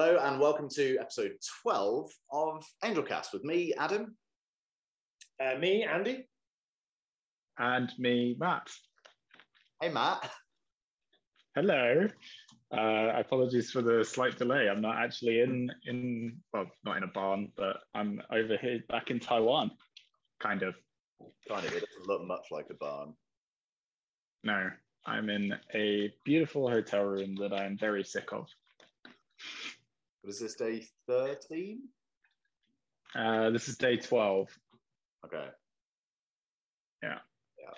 Hello and welcome to episode 12 of Angelcast with me, Adam. Me, Andy. And me, Matt. Hey, Matt. Hello. Apologies for the slight delay. I'm not actually not in a barn, but I'm over here back in Taiwan, kind of. Kind of, it doesn't look much like a barn. No, I'm in a beautiful hotel room that I'm very sick of. Was this day 13? This is day 12. Okay. Yeah. So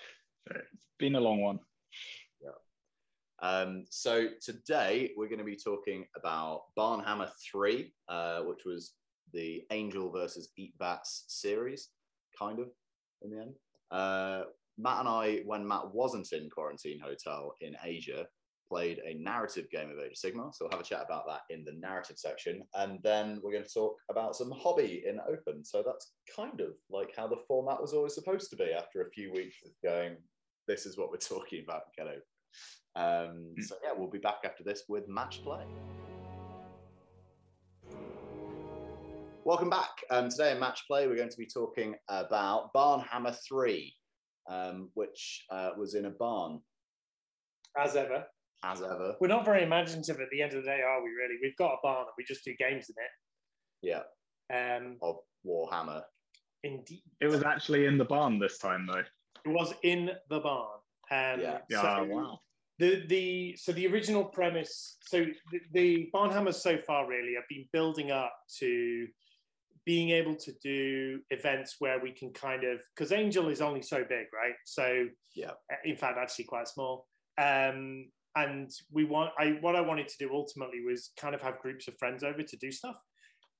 it's been a long one. Yeah. So today we're going to be talking about Barnhammer 3, which was the Angel versus Eat Bats series, kind of, in the end. Matt and I, when Matt wasn't in Quarantine Hotel in Asia, played a narrative game of Age of Sigmar, so we'll have a chat about that in the narrative section, and then we're going to talk about some hobby in open. So that's kind of like how the format was always supposed to be after a few weeks of going, this is what we're talking about, get over. So yeah, we'll be back after this with match play. Welcome back. Today in match play, we're going to be talking about Barnhammer 3, which was in a barn. As ever. We're not very imaginative at the end of the day, are we, really? We've got a barn and we just do games in it. Yeah. Of Warhammer. Indeed. It was actually in the barn this time, though. It was in the barn. So wow. The original premise, so the Barnhammers so far really have been building up to being able to do events where we can kind of, because Angel is only so big, right? So, yeah. In fact, actually quite small. And what I wanted to do ultimately was kind of have groups of friends over to do stuff.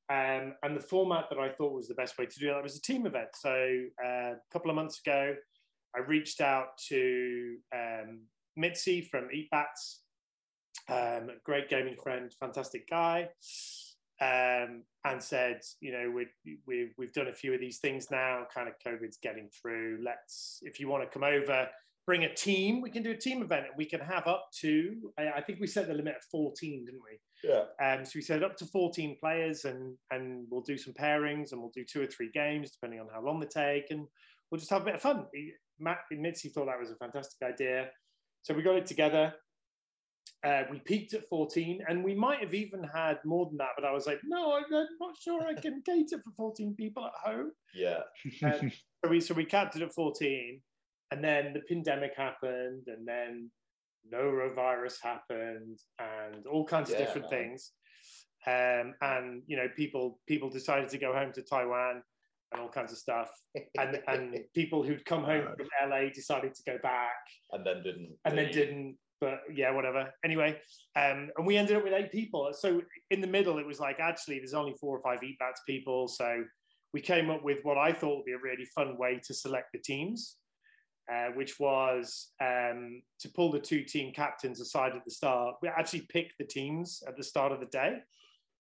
And the format that I thought was the best way to do that was a team event. So a couple of months ago, I reached out to Mitzi from Eat Bats, a great gaming friend, fantastic guy, and said, you know, we've done a few of these things now, kind of COVID's getting through. If you want to come over, bring a team, we can do a team event and we can have up to, I think we set the limit at 14, didn't we? Yeah. So we set up to 14 players and we'll do some pairings and we'll do 2 or 3 games depending on how long they take and we'll just have a bit of fun. Matt and Mitzi thought that was a fantastic idea. So we got it together. We peaked at 14 and we might have even had more than that, but I was like, no, I'm not sure I can cater for 14 people at home. Yeah. So we capped it at 14. And then the pandemic happened, and then norovirus happened, and all kinds of different things. And you know, people decided to go home to Taiwan, and all kinds of stuff. And people who'd come home from LA decided to go back, and then didn't. But yeah, whatever. Anyway, and we ended up with 8 people. So in the middle, it was like actually there's only 4 or 5 Eat Bats people. So we came up with what I thought would be a really fun way to select the teams. Which was to pull the 2 team captains aside at the start. We actually picked the teams at the start of the day,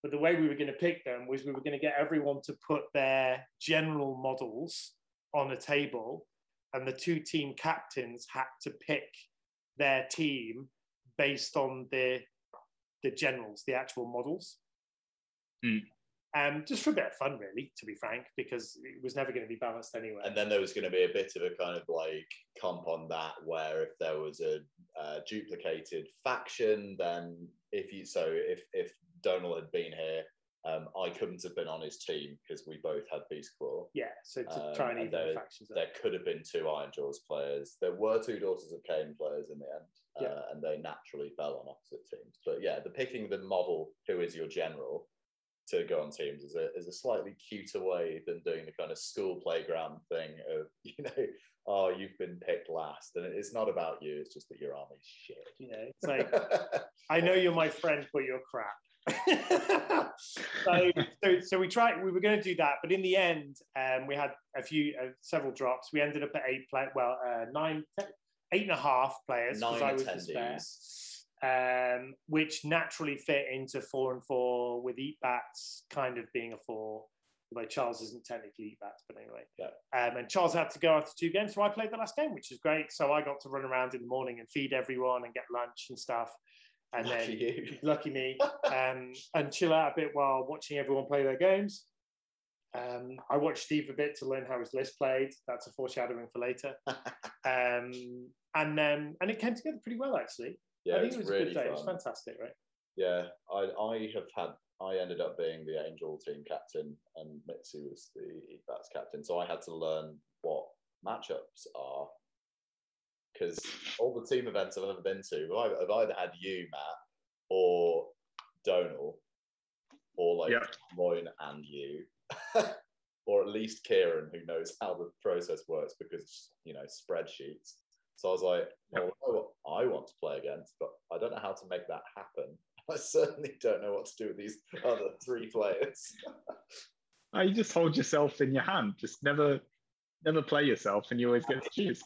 but the way we were going to pick them was we were going to get everyone to put their general models on a table, and the 2 team captains had to pick their team based on the generals, the actual models. Mm. Just for a bit of fun, really, to be frank, because it was never going to be balanced anyway. And then there was going to be a bit of a kind of like comp on that, where if there was a duplicated faction, then if Donal had been here, I couldn't have been on his team because we both had Beastclaw. Yeah, so to try and even the factions up. There could have been 2 Ironjawz players. There were 2 Daughters of Khaine players in the end, and they naturally fell on opposite teams. But yeah, the picking the model who is your general to go on teams is a slightly cuter way than doing the kind of school playground thing of, you know, oh, you've been picked last. And it's not about you, it's just that your army's shit. You know, it's like, I know you're my friend, but you're crap. so we tried, we were going to do that, but in the end, we had several drops. We ended up at 8.5 players. 9 attendees. Which naturally fit into 4 and 4 with Eat Bats kind of being a 4, although Charles isn't technically Eat Bats, but anyway. Yeah. And Charles had to go after 2 games, so I played the last game, which is great. So I got to run around in the morning and feed everyone and get lunch and stuff. And lucky then, you. Lucky me, and chill out a bit while watching everyone play their games. I watched Steve a bit to learn how his list played. That's a foreshadowing for later. And it came together pretty well, actually. Yeah, I think it was really a good day. Fun. It was fantastic, right? Yeah, I ended up being the Angel team captain, and Mitzi was the Eat Bats captain. So I had to learn what matchups are, because all the team events I've ever been to, I've either had you, Matt, or Donal, or like Moyne and you, or at least Kieran, who knows how the process works because, you know, spreadsheets. So I was like, well, I know what I want to play against, but I don't know how to make that happen. I certainly don't know what to do with these other three players. You just hold yourself in your hand. Just never play yourself, and you always get to choose.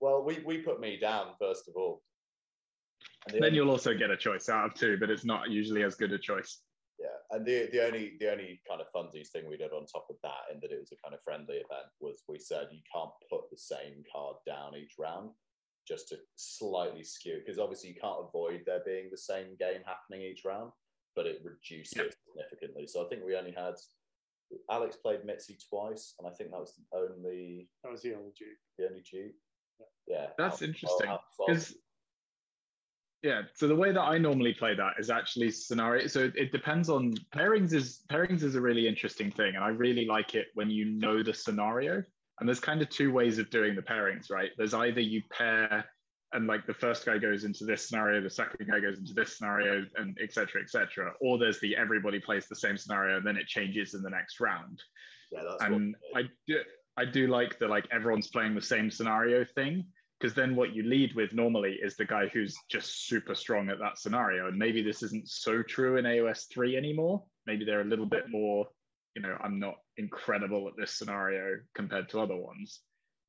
Well, we put me down, first of all. And then you'll also get a choice out of two, but it's not usually as good a choice. Yeah, and the only kind of funsies thing we did on top of that, in that it was a kind of friendly event, was we said you can't put the same card down each round, just to slightly skew, because obviously you can't avoid there being the same game happening each round, but it reduced it significantly. So I think we only had... Alex played Mitzi twice, and I think that was the only... That was the only dupe. The only dupe. Yeah, that's interesting. So the way that I normally play that is actually scenario. So it depends on pairings is a really interesting thing, and I really like it when you know the scenario. And there's kind of two ways of doing the pairings, right? There's either you pair and like the first guy goes into this scenario, the second guy goes into this scenario, and et cetera, or there's the everybody plays the same scenario and then it changes in the next round. Yeah, that's and what I do like the like everyone's playing the same scenario thing, because then what you lead with normally is the guy who's just super strong at that scenario. And maybe this isn't so true in AOS 3 anymore. Maybe they're a little bit more, you know, I'm not incredible at this scenario compared to other ones.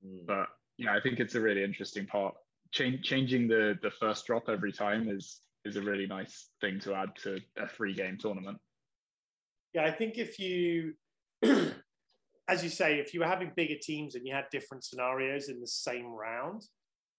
Mm. But yeah, I think it's a really interesting part. Changing the first drop every time is a really nice thing to add to a 3-game tournament. Yeah, I think if you... As you say, if you were having bigger teams and you had different scenarios in the same round,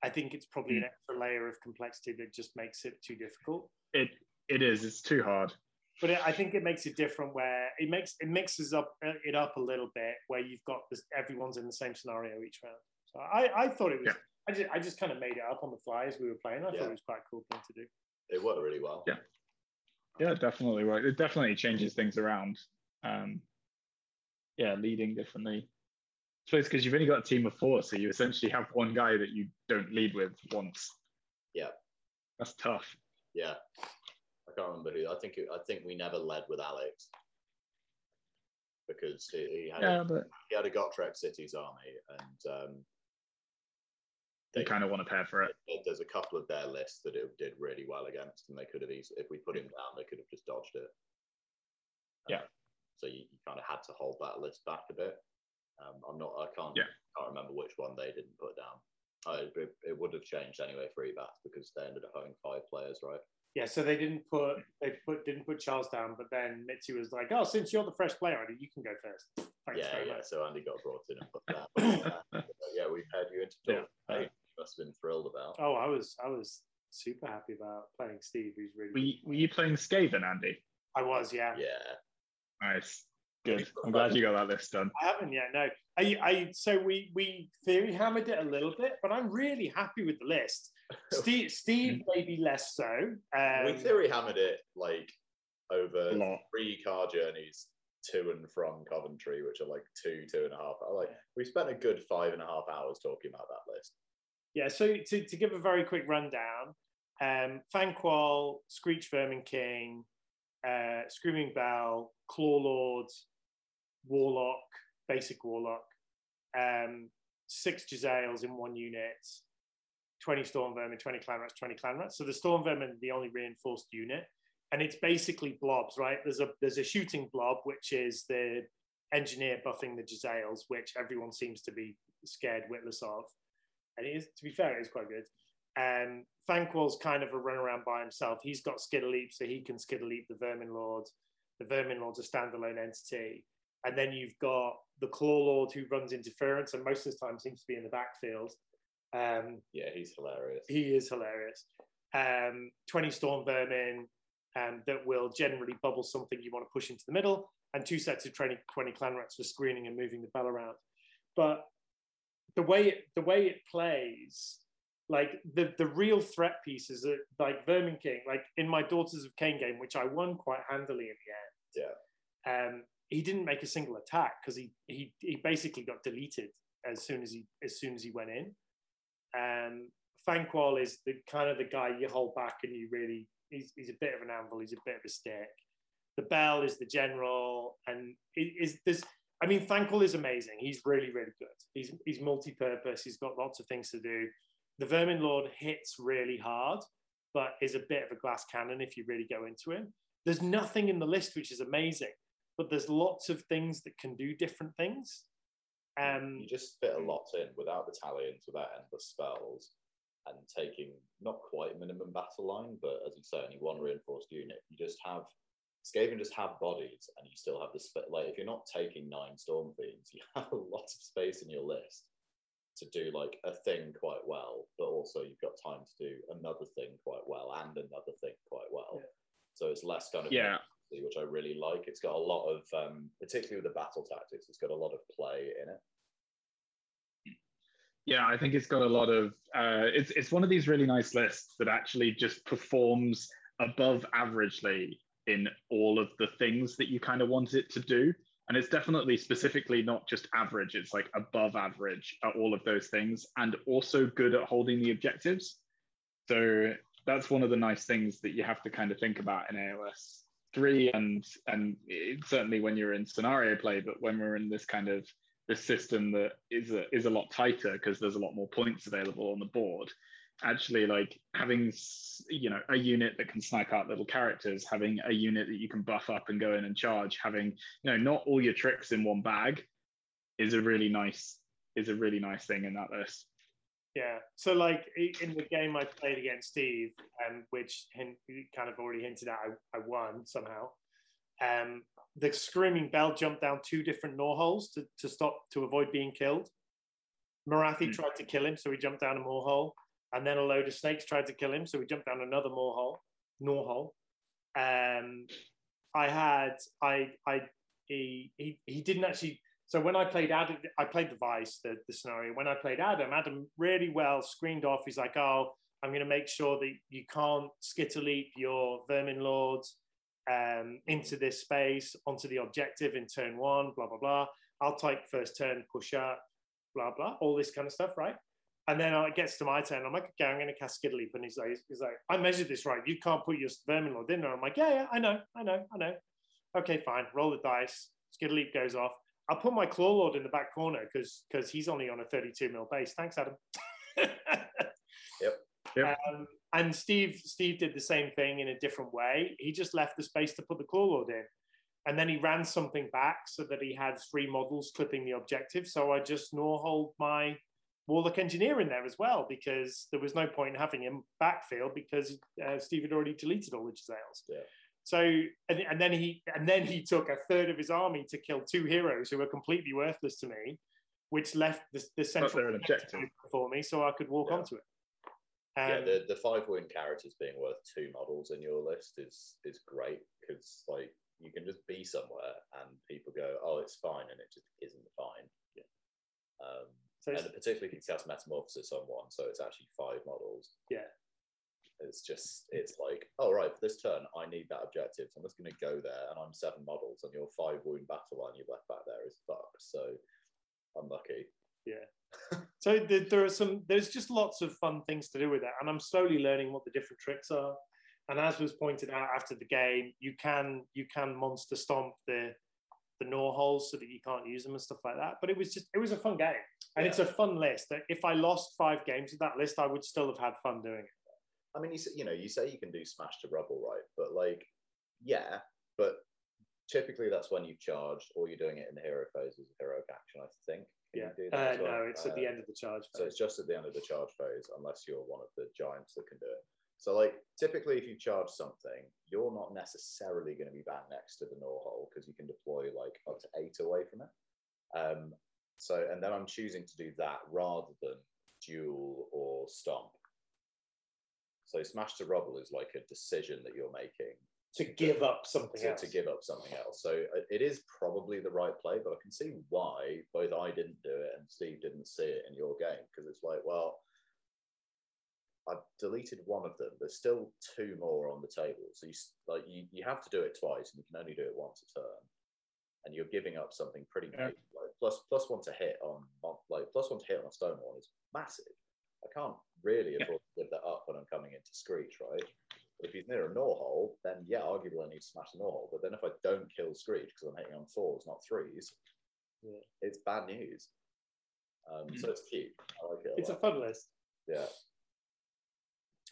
I think it's probably an extra layer of complexity that just makes it too difficult. It is. It's too hard. But I think it makes it different, where it mixes it up a little bit, where you've got everyone's in the same scenario each round. So I thought it was. Yeah. I just kind of made it up on the fly as we were playing. I thought it was quite a cool thing to do. It worked really well. Yeah. Yeah, it definitely worked. It definitely changes things around. Yeah, leading differently. So it's because you've only got a team of 4, so you essentially have one guy that you don't lead with once. Yeah, that's tough. Yeah, I can't remember who. I think we never led with Alex, because he had a Gotrek Cities army, and they kind of want to pair for it. There's a couple of their lists that it did really well against, and they could have easily, if we put him down, they could have just dodged it. Yeah. So you kind of had to hold that list back a bit. I can't remember which one they didn't put down. It would have changed anyway for EBATS, because they ended up having 5 players, right? Yeah, so they didn't put Charles down, but then Mitzi was like, "Oh, since you're the fresh player, you can go first." Thanks very much. So Andy got brought in and put that. We had you into talk. Yeah. You must have been thrilled about. Oh, I was super happy about playing Steve, who's really. Were you playing Skaven, Andy? I was, yeah. Yeah. Nice, good. I'm glad you got that list done. I haven't yet, no. So we theory hammered it a little bit, but I'm really happy with the list. Steve maybe less so. We theory hammered it like over 3 car journeys to and from Coventry, which are like 2.5. Like we spent a good 5.5 hours talking about that list. Yeah. So to give a very quick rundown, Thanquol, Screech Vermin King, Screaming Bell, Clawlord, Warlock, basic Warlock, 6 Giselles in one unit, 20 Stormvermin, 20 Clanrats. So the Stormvermin are the only reinforced unit, and it's basically blobs, right? There's a shooting blob, which is the engineer buffing the Giselles, which everyone seems to be scared witless of, and it is, to be fair, it is quite good. Thanquol's kind of a runaround by himself. He's got Skitter Leap, so he can Skitter Leap the Verminlord. The Verminlord's a standalone entity. And then you've got the Clawlord, who runs interference and most of the time seems to be in the backfield. He's hilarious. He is hilarious. 20 Stormvermin that will generally bubble something you want to push into the middle, and two sets of 20 Clanrats for screening and moving the bell around. But the way it plays, like the real threat pieces are like Vermin King, like in my Daughters of Khaine game, which I won quite handily in the end. Yeah. He didn't make a single attack because he basically got deleted as soon as he went in. Thanquol is the kind of the guy you hold back and you really, he's a bit of an anvil, he's a bit of a stick. The Bell is the general, and I mean, Thanquol is amazing. He's really, really good. He's multi-purpose. He's got lots of things to do. The Verminlord hits really hard, but is a bit of a glass cannon if you really go into him. There's nothing in the list, which is amazing, but there's lots of things that can do different things. You just fit a lot in without battalions, without endless spells, and taking not quite minimum battle line, but as you say, only one reinforced unit. You just have Skaven just have bodies, and you still have the like. If you're not taking 9 Storm Fiends, you have a lot of space in your list to do like a thing quite well, but also you've got time to do another thing quite well and another thing quite well. Yeah. So it's less kind of which I really like. It's got a lot of, particularly with the battle tactics, it's got a lot of play in it. Yeah, I think it's got a lot of, it's one of these really nice lists that actually just performs above averagely in all of the things that you kind of want it to do. And it's definitely specifically not just average, it's like above average at all of those things, and also good at holding the objectives. So that's one of the nice things that you have to kind of think about in AOS 3, and certainly when you're in scenario play, but when we're in this kind of this system that is a lot tighter because there's a lot more points available on the board, actually like having, you know, a unit that can snipe out little characters, having a unit that you can buff up and go in and charge, having, you know, not all your tricks in one bag is a really nice thing in that list. Yeah, so like in the game I played against Steve, which he kind of already hinted at, I won somehow. The Screaming Bell jumped down 2 different gnaw holes to avoid being killed. Morathi tried to kill him, so he jumped down a more hole, and then a load of snakes tried to kill him, so he jumped down another more hole, gnaw hole. He didn't actually. So when I played Adam, I played the Vice, the scenario. When I played Adam really well screened off. He's like, oh, I'm going to make sure that you can't skitter leap your Vermin Lords into this space, onto the objective in turn 1, blah, blah, blah. I'll take first turn, push up, blah, blah, all this kind of stuff, right? And then it gets to my turn. I'm like, okay, I'm going to cast skitter leap. And he's like, I measured this right. You can't put your Vermin Lord in there. I'm like, yeah, I know. Okay, fine. Roll the dice. Skitter leap goes off. I'll put my Clawlord in the back corner because he's only on a 32 mil base. Thanks, Adam. Yep. And Steve did the same thing in a different way. He just left the space to put the Clawlord in. And then he ran something back so that he had 3 models clipping the objective. So I just gnaw-holed my Warlock Engineer in there as well, because there was no point in having him backfield because Steve had already deleted all the Giselles. Yeah. So and then he took a third of his army to kill 2 heroes who were completely worthless to me, which left the central objective for me, so I could walk onto it. The 5-wound characters being worth 2 models in your list is great, because like you can just be somewhere and people go, oh, it's fine, and it just isn't fine. Yeah. So and particularly if you cast Metamorphosis on one, so it's actually 5 models. Yeah. It's like, oh, right, for this turn, I need that objective. So I'm just going to go there, and I'm 7 models, and your 5-wound battle line you've left back there is fucked. So unlucky. Yeah. So there's just lots of fun things to do with it, and I'm slowly learning what the different tricks are. And as was pointed out after the game, you can monster stomp the gnaw holes so that you can't use them and stuff like that. But it was a fun game, and it's a fun list. That if I lost 5 games with that list, I would still have had fun doing it. I mean, you say you can do smash to rubble, right? But like, yeah, but typically that's when you've charged, or you're doing it in the hero phase as a heroic action, I think. Can you do that as well? No, it's at the end of the charge phase. So it's just at the end of the charge phase, unless you're one of the giants that can do it. So like, typically if you charge something, you're not necessarily going to be back next to the gnaw hole, because you can deploy like up to 8 away from it. So, and then I'm choosing to do that rather than duel or stomp. So smash to rubble is like a decision that you're making to give up something else. To give up something else. So it is probably the right play, but I can see why both I didn't do it and Steve didn't see it in your game, because it's like, well, I've deleted one of them. There's still two more on the table. So you have to do it twice, and you can only do it once a turn. And you're giving up something pretty big. Like, plus one to hit on Stonewall is massive. I can't really afford to give that up when I'm coming into Screech, right? If he's near a Gnawhole, then yeah, arguably I need to smash a Gnawhole. But then if I don't kill Screech because I'm hitting on fours, not threes, it's bad news. So it's cute. I like it. It's a fun list. Yeah.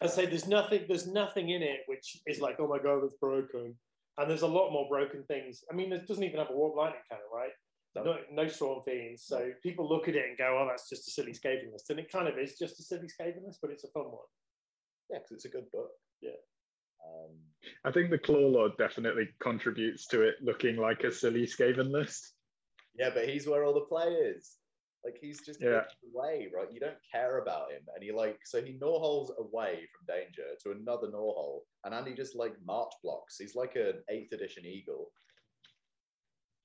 I say there's nothing in it which is like, oh my god, it's broken. And there's a lot more broken things. I mean, it doesn't even have a warp lightning cannon, right? No Storm Fiends. So people look at it and go, oh, that's just a silly Skaven list. And it kind of is just a silly Skaven list, but it's a fun one. Yeah, because it's a good book. Yeah. I think the Clawlord definitely contributes to it looking like a silly Skaven list. Yeah, but he's where all the play is. Like, he's just away, right? You don't care about him. And he, like, so he Gnawholes away from danger to another Gnawhole. And Andy just, like, march blocks. He's like an 8th edition eagle.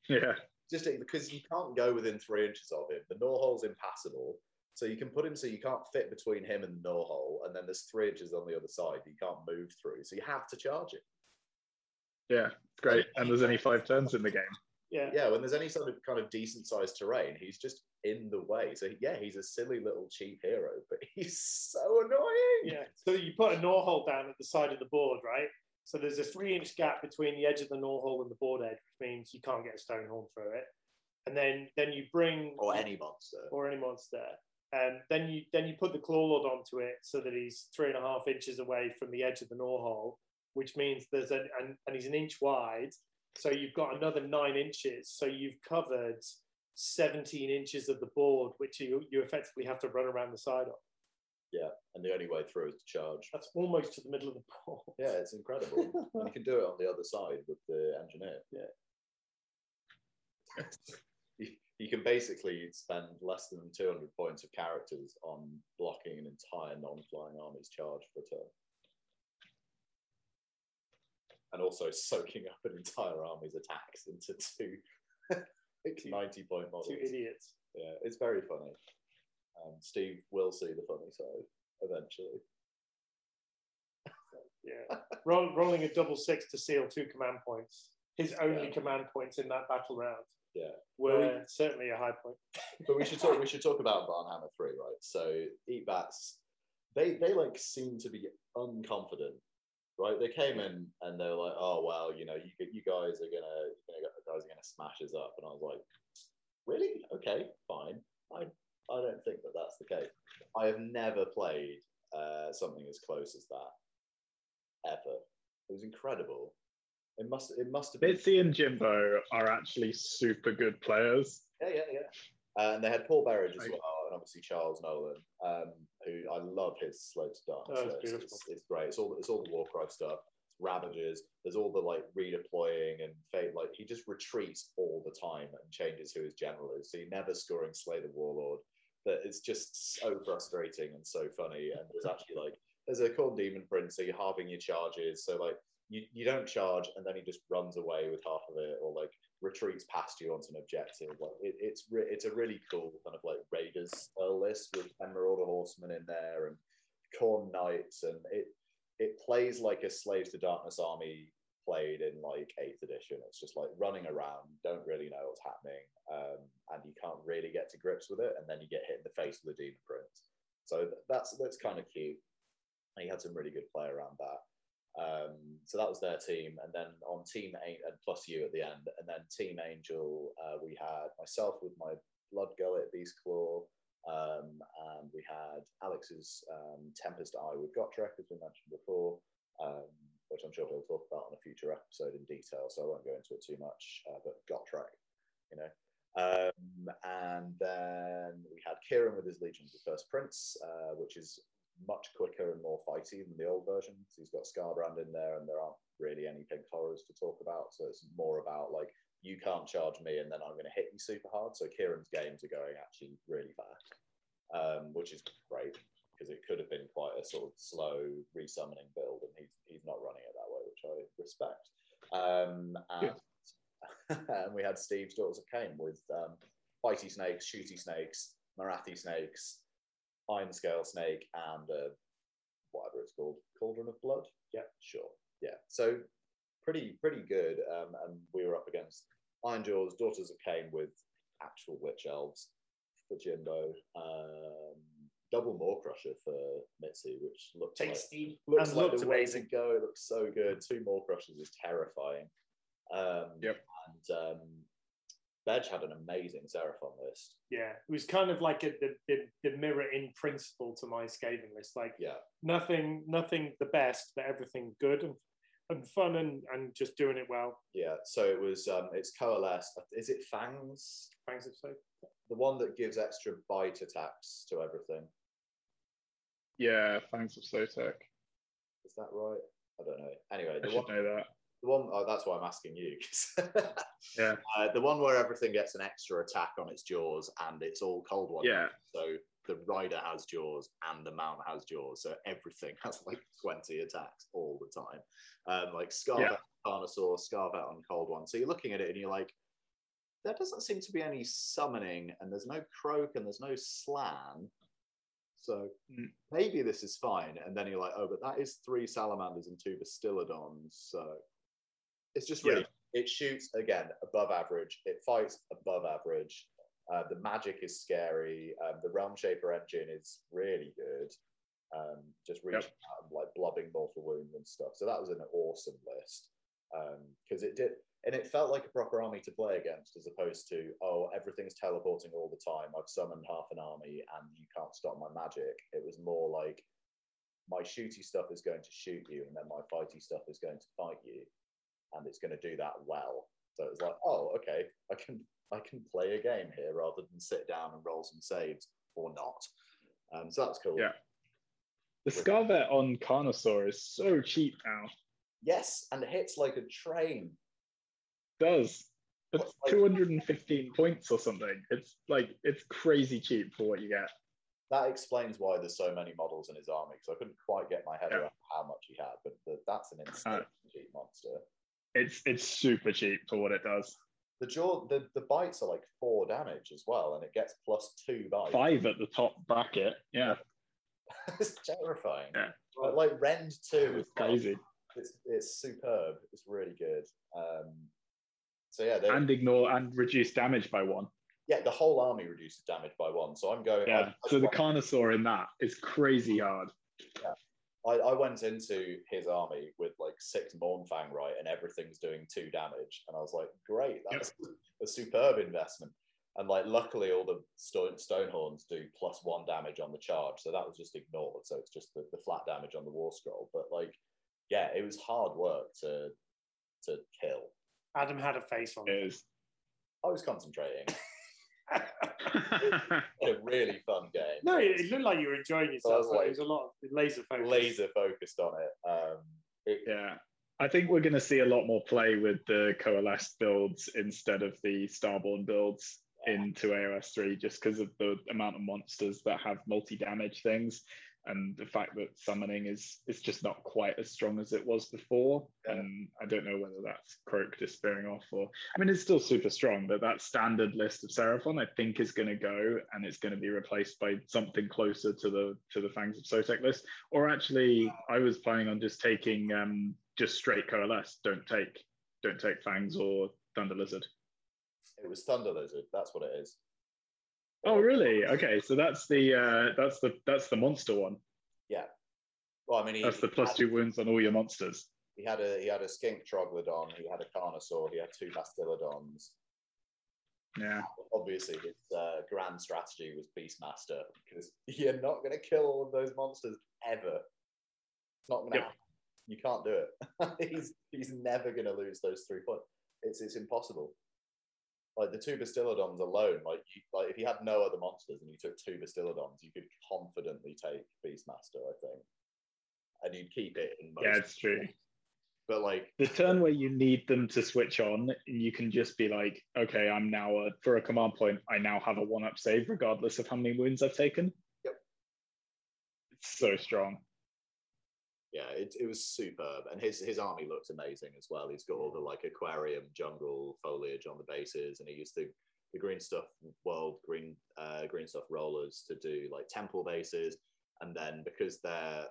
Yeah. Just because you can't go within 3 inches of him. The Gnawhole's impassable. So you can put him so you can't fit between him and the Gnawhole. And then there's 3 inches on the other side that you can't move through. So you have to charge it. Yeah, great. And there's only 5 turns in the game. Yeah. Yeah, when there's any sort of kind of decent-sized terrain, he's just in the way. So, yeah, he's a silly little cheap hero, but he's so annoying. Yeah, so you put a Gnawhole down at the side of the board, right? So there's a 3-inch gap between the edge of the Gnawhole and the board edge, which means you can't get a Stonehorn through it. And then you bring... Or any monster. Or any monster. And then you put the Clawlord onto it so that he's 3.5 inches away from the edge of the Gnawhole, which means there's and he's an inch wide. So you've got another 9 inches. So you've covered 17 inches of the board, which you effectively have to run around the side of. Yeah, and the only way through is to charge. That's almost to the middle of the board. Yeah, it's incredible. And you can do it on the other side with the engineer. Yeah. You can basically spend less than 200 points of characters on blocking an entire non-flying army's charge for a turn. And also soaking up an entire army's attacks into two 90-point models. Two idiots. Yeah, it's very funny. Steve will see the funny side eventually. Yeah. Rolling a double six to seal 2 command points. His only command points in that battle round. Yeah. Were certainly a high point. But we should talk about Barnhammer 3, right? So Eat Bats, they like seem to be unconfident. Right, they came in and they were like, "Oh well, you know, you guys are gonna smash us up," and I was like, "Really? Okay, fine. I don't think that that's the case. I have never played something as close as that ever. It was incredible. It must have been." Mitzi and Jimbo are actually super good players. Yeah. And they had Paul Berridge as well, and obviously Charles Nolan, who I love his Slow to Dark. Oh, it's great. It's all the Warcry stuff, it's Ravages. There's all the like redeploying and fate. Like he just retreats all the time and changes who his general is. So you're never scoring Slay the Warlord. But it's just so frustrating and so funny. And there's actually like there's a Khorne Demon Prince, so you're halving your charges. So like you don't charge, and then he just runs away with half of it, or like retreats past you onto an objective. Like it's a really cool kind of like Raiders list with Emerald Horsemen in there and Khorne Knights, and it plays like a Slaves to Darkness army played in like 8th edition. It's just like running around, don't really know what's happening, and you can't really get to grips with it, and then you get hit in the face with the Demon Prince. So that's kind of cute, and you had some really good play around that. So that was their team, and then on team 8 and plus you at the end, and then team Angel we had myself with my Blood Gullet Beastclaw, and we had Alex's Tempest Eye with Gotrek, as we mentioned before, which I'm sure he'll talk about on a future episode in detail, so I won't go into it too much, but Gotrek, you know. And then we had Kieran with his Legions of First Prince, which is much quicker and more fighty than the old version. So he's got Scarbrand in there, and there aren't really any pink horrors to talk about. So it's more about like, you can't charge me, and then I'm going to hit you super hard. So Kieran's games are going actually really fast, which is great because it could have been quite a sort of slow resummoning build, and he's not running it that way, which I respect. And we had Steve's Daughters of Khaine with fighty snakes, shooty snakes, Morathi snakes, iron scale snake, and whatever it's called, Cauldron of Blood. Yeah, sure. Yeah, so pretty good. And we were up against Ironjawz, Daughters of Khaine with actual witch elves for Jimbo. Double Maw Crusher for Mitzi, which looked tasty. Looks amazing. Way to go. It looks so good. Two Maw Crushers is terrifying. Yep. And Veg had an amazing Seraphon list. Yeah, it was kind of like the mirror in principle to my Skaven list. Like, yeah, nothing the best, but everything good and fun and just doing it well. Yeah, so it was. It's coalesced. Is it Fangs? Fangs of Soap. The one that gives extra bite attacks to everything. Yeah, Fangs of Soap. Is that right? I don't know. Anyway, I should know that. The one, oh, that's why I'm asking you. Yeah. The one where everything gets an extra attack on its jaws, and it's all cold one. Yeah. So the rider has jaws and the mount has jaws. So everything has like 20 attacks all the time. Like Scar-Vet, Carnosaur, Scar-Vet on cold one. So you're looking at it and you're like, there doesn't seem to be any summoning, and there's no Kroak and there's no Slan. So maybe this is fine. And then you're like, oh, but that is 3 salamanders and 2 Bastiladons. So it's just really, it shoots, again, above average. It fights above average. The magic is scary. The Realm Shaper engine is really good. Just reaching out and, like, blobbing mortal wound and stuff. So that was an awesome list. Because it did, and it felt like a proper army to play against, as opposed to, oh, everything's teleporting all the time. I've summoned half an army and you can't stop my magic. It was more like, my shooty stuff is going to shoot you, and then my fighty stuff is going to fight you. And it's going to do that well. So it's like, oh, okay, I can play a game here rather than sit down and roll some saves or not. So that's cool. Yeah. The Scar-Vet on Carnosaur is so cheap now. Yes, and it hits like a train. It does. It's like 215 points or something. It's crazy cheap for what you get. That explains why there's so many models in his army, because I couldn't quite get my head around how much he had, but that's an insane cheap monster. It's super cheap for what it does. The jaw, the bites are like 4 damage as well, and it gets +2 bites. 5 at the top bracket. Yeah, it's terrifying. Yeah. Like Rend 2 is crazy. It's superb. It's really good. So yeah, and ignore and reduce damage by 1. Yeah, the whole army reduces damage by 1. So I'm going. Yeah. So the Carnosaur in that is crazy hard. Yeah. I went into his army with like 6 Mornfang, right, and everything's doing 2 damage. And I was like, great, that's a superb investment. And like, luckily, all the Stonehorns do +1 damage on the charge. So that was just ignored. So it's just the flat damage on the War Scroll. But like, yeah, it was hard work to kill. Adam had a face on it. I was concentrating. What a really fun game. No, it looked like you were enjoying yourself. Like, it was a lot of laser focused on it. I think we're going to see a lot more play with the coalesced builds instead of the starborn builds into AOS3, just because of the amount of monsters that have multi-damage things, and the fact that summoning is just not quite as strong as it was before. And I don't know whether that's Kroak disappearing off, or I mean, it's still super strong, but that standard list of Seraphon, I think, is going to go, and it's going to be replaced by something closer to the Fangs of Sotek list. Or actually, I was planning on just taking just straight coalesce. Don't take Fangs or Thunder Lizard. It was Thunder Lizard. That's what it is. Oh, really? Okay, so that's the monster one. Yeah. Well, I mean, that's the +2 wounds on all your monsters. He had a skink troglodon. He had a Carnosaur. He had 2 Bastiladons. Yeah. Obviously, his grand strategy was Beastmaster, because you're not going to kill all of those monsters ever. It's not going to happen. You can't do it. He's never going to lose those 3 points. It's impossible. Like, the 2 Bastiladons alone, like if you had no other monsters and you took 2 Bastiladons, you could confidently take Beastmaster, I think. And you'd keep it in most. Yeah, it's true. But, like, the turn where you need them to switch on, you can just be like, okay, I'm now, for a command point, I now have a 1-up save, regardless of how many wounds I've taken. Yep. It's so strong. Yeah, it was superb, and his army looked amazing as well. He's got all the like aquarium jungle foliage on the bases, and he used the green stuff world green stuff rollers to do like temple bases, and then because they're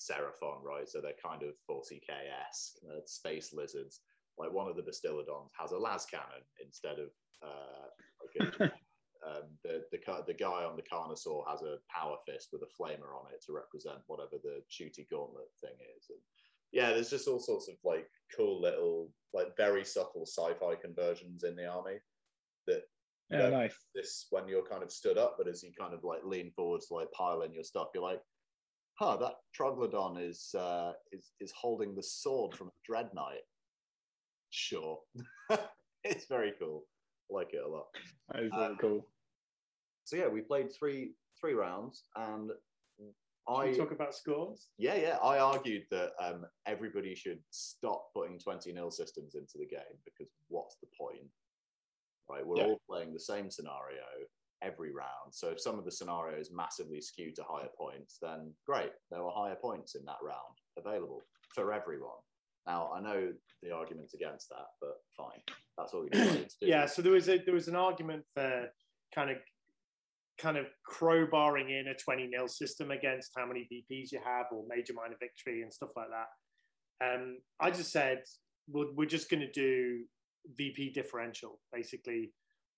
Seraphon, right, so they're kind of 40k-esque space lizards. Like one of the Bastiladons has a las cannon instead of like a, the guy on the Carnosaur has a power fist with a flamer on it to represent whatever the shooty gauntlet thing is. And yeah, there's just all sorts of like cool little like very subtle sci-fi conversions in the army that you know, nice. This when you're kind of stood up, but as you kind of like lean forward to like pile in your stuff, you're like, huh, that Troglodon is holding the sword from a Dread Knight. Sure. It's very cool. I like it a lot. That is very cool. So yeah, we played three rounds, and I talk about scores. Yeah. I argued that everybody should stop putting 20-0 systems into the game, because what's the point? Right, we're all playing the same scenario every round. So if some of the scenarios massively skew to higher points, then great, there were higher points in that round available for everyone. Now, I know the argument's against that, but fine. That's all we need to do. Yeah, so there was an argument for kind of crowbarring in a 20-0 system against how many VPs you have or major minor victory and stuff like that. I just said, we're just going to do VP differential, basically,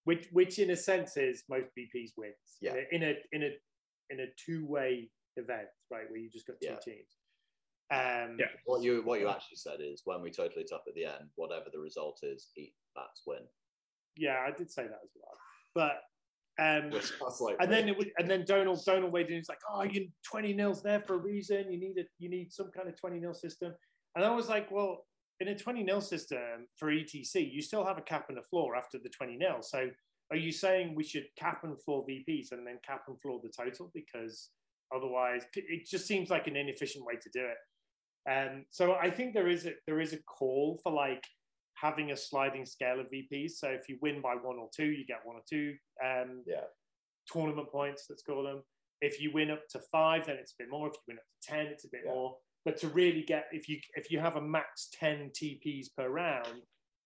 which in a sense is most VPs wins. Yeah. In a two-way event, right, where you just got two teams. Yeah. What you actually said is, when we total it up at the end, whatever the result is, Eat Bats win. Yeah, I did say that as well. But then Donald weighed in. He's like, oh, you 20-0's there for a reason. You need some kind of 20-0 system. And I was like, well, in a 20-0 system for ETC, you still have a cap and a floor after the 20-0. So are you saying we should cap and floor VPs and then cap and floor the total? Because otherwise, it just seems like an inefficient way to do it. So I think there is a call for like having a sliding scale of VPs. So if you win by one or two, you get one or two tournament points, let's call them. If you win up to 5, then it's a bit more. If you win up to 10, it's a bit more. But to really get, if you have a max 10 TPs per round,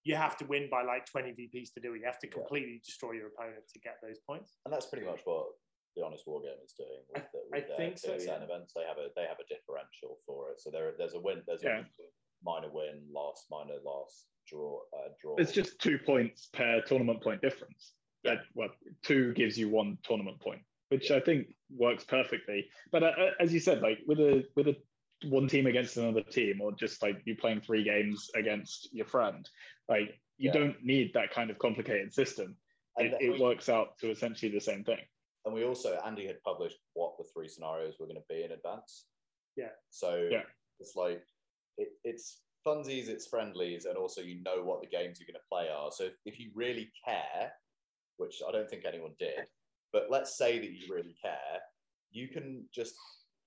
you have to win by like 20 VPs to do it. You have to completely destroy your opponent to get those points. And that's pretty much what The Honest Wargame is doing with their events. They have a differential for it. So there's a minor win, loss, draw. It's just 2 points per tournament point difference. Yeah. Well, 2 gives you 1 tournament point, which I think works perfectly. But as you said, like with a one team against another team, or just like you playing 3 games against your friend, like you don't need that kind of complicated system. It works out to essentially the same thing. And we also, Andy had published what the 3 scenarios were going to be in advance. Yeah. So it's like, it's funsies, it's friendlies, and also you know what the games you're going to play are. So if you really care, which I don't think anyone did, but let's say that you really care, you can just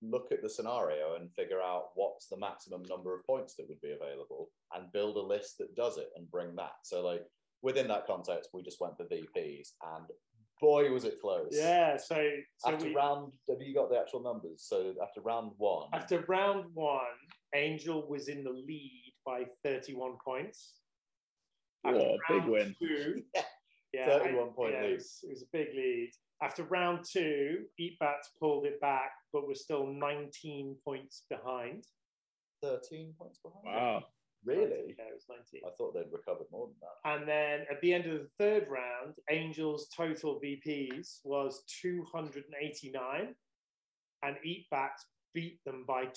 look at the scenario and figure out what's the maximum number of points that would be available and build a list that does it and bring that. So like within that context, we just went for VPs, and boy, was it close. Yeah, so after round, have you got the actual numbers? So after round one, Angel was in the lead by 31 points. Whoa, big win. 2, 31 point lead. It was a big lead. After round 2, Eat Bats pulled it back, but was still 19 points behind. 13 points behind? Wow. Really? Yeah, it was 19. I thought they'd recovered more than that. And then at the end of the 3rd round, Angel's total VPs was 289, and Eat Bats beat them by 2.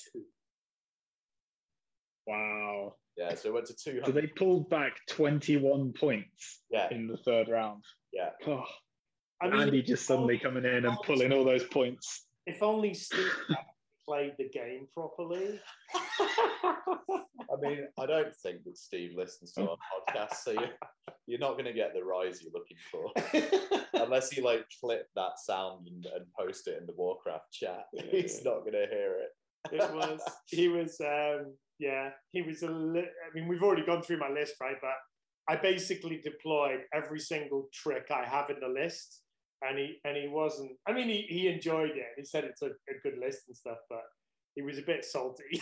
Wow. Yeah, so it went to 200. So they pulled back 21 points in the 3rd round. Yeah. Oh, I mean, Andy just suddenly coming in and pulling all those points. If only Steve played the game properly. I mean, I don't think that Steve listens to our podcast, so you're not going to get the rise you're looking for. Unless you like clip that sound and post it in the Warcraft chat. He's not going to hear it. I mean, we've already gone through my list, right? But I basically deployed every single trick I have in the list. And he wasn't. I mean, he enjoyed it. He said it's a good list and stuff, but he was a bit salty.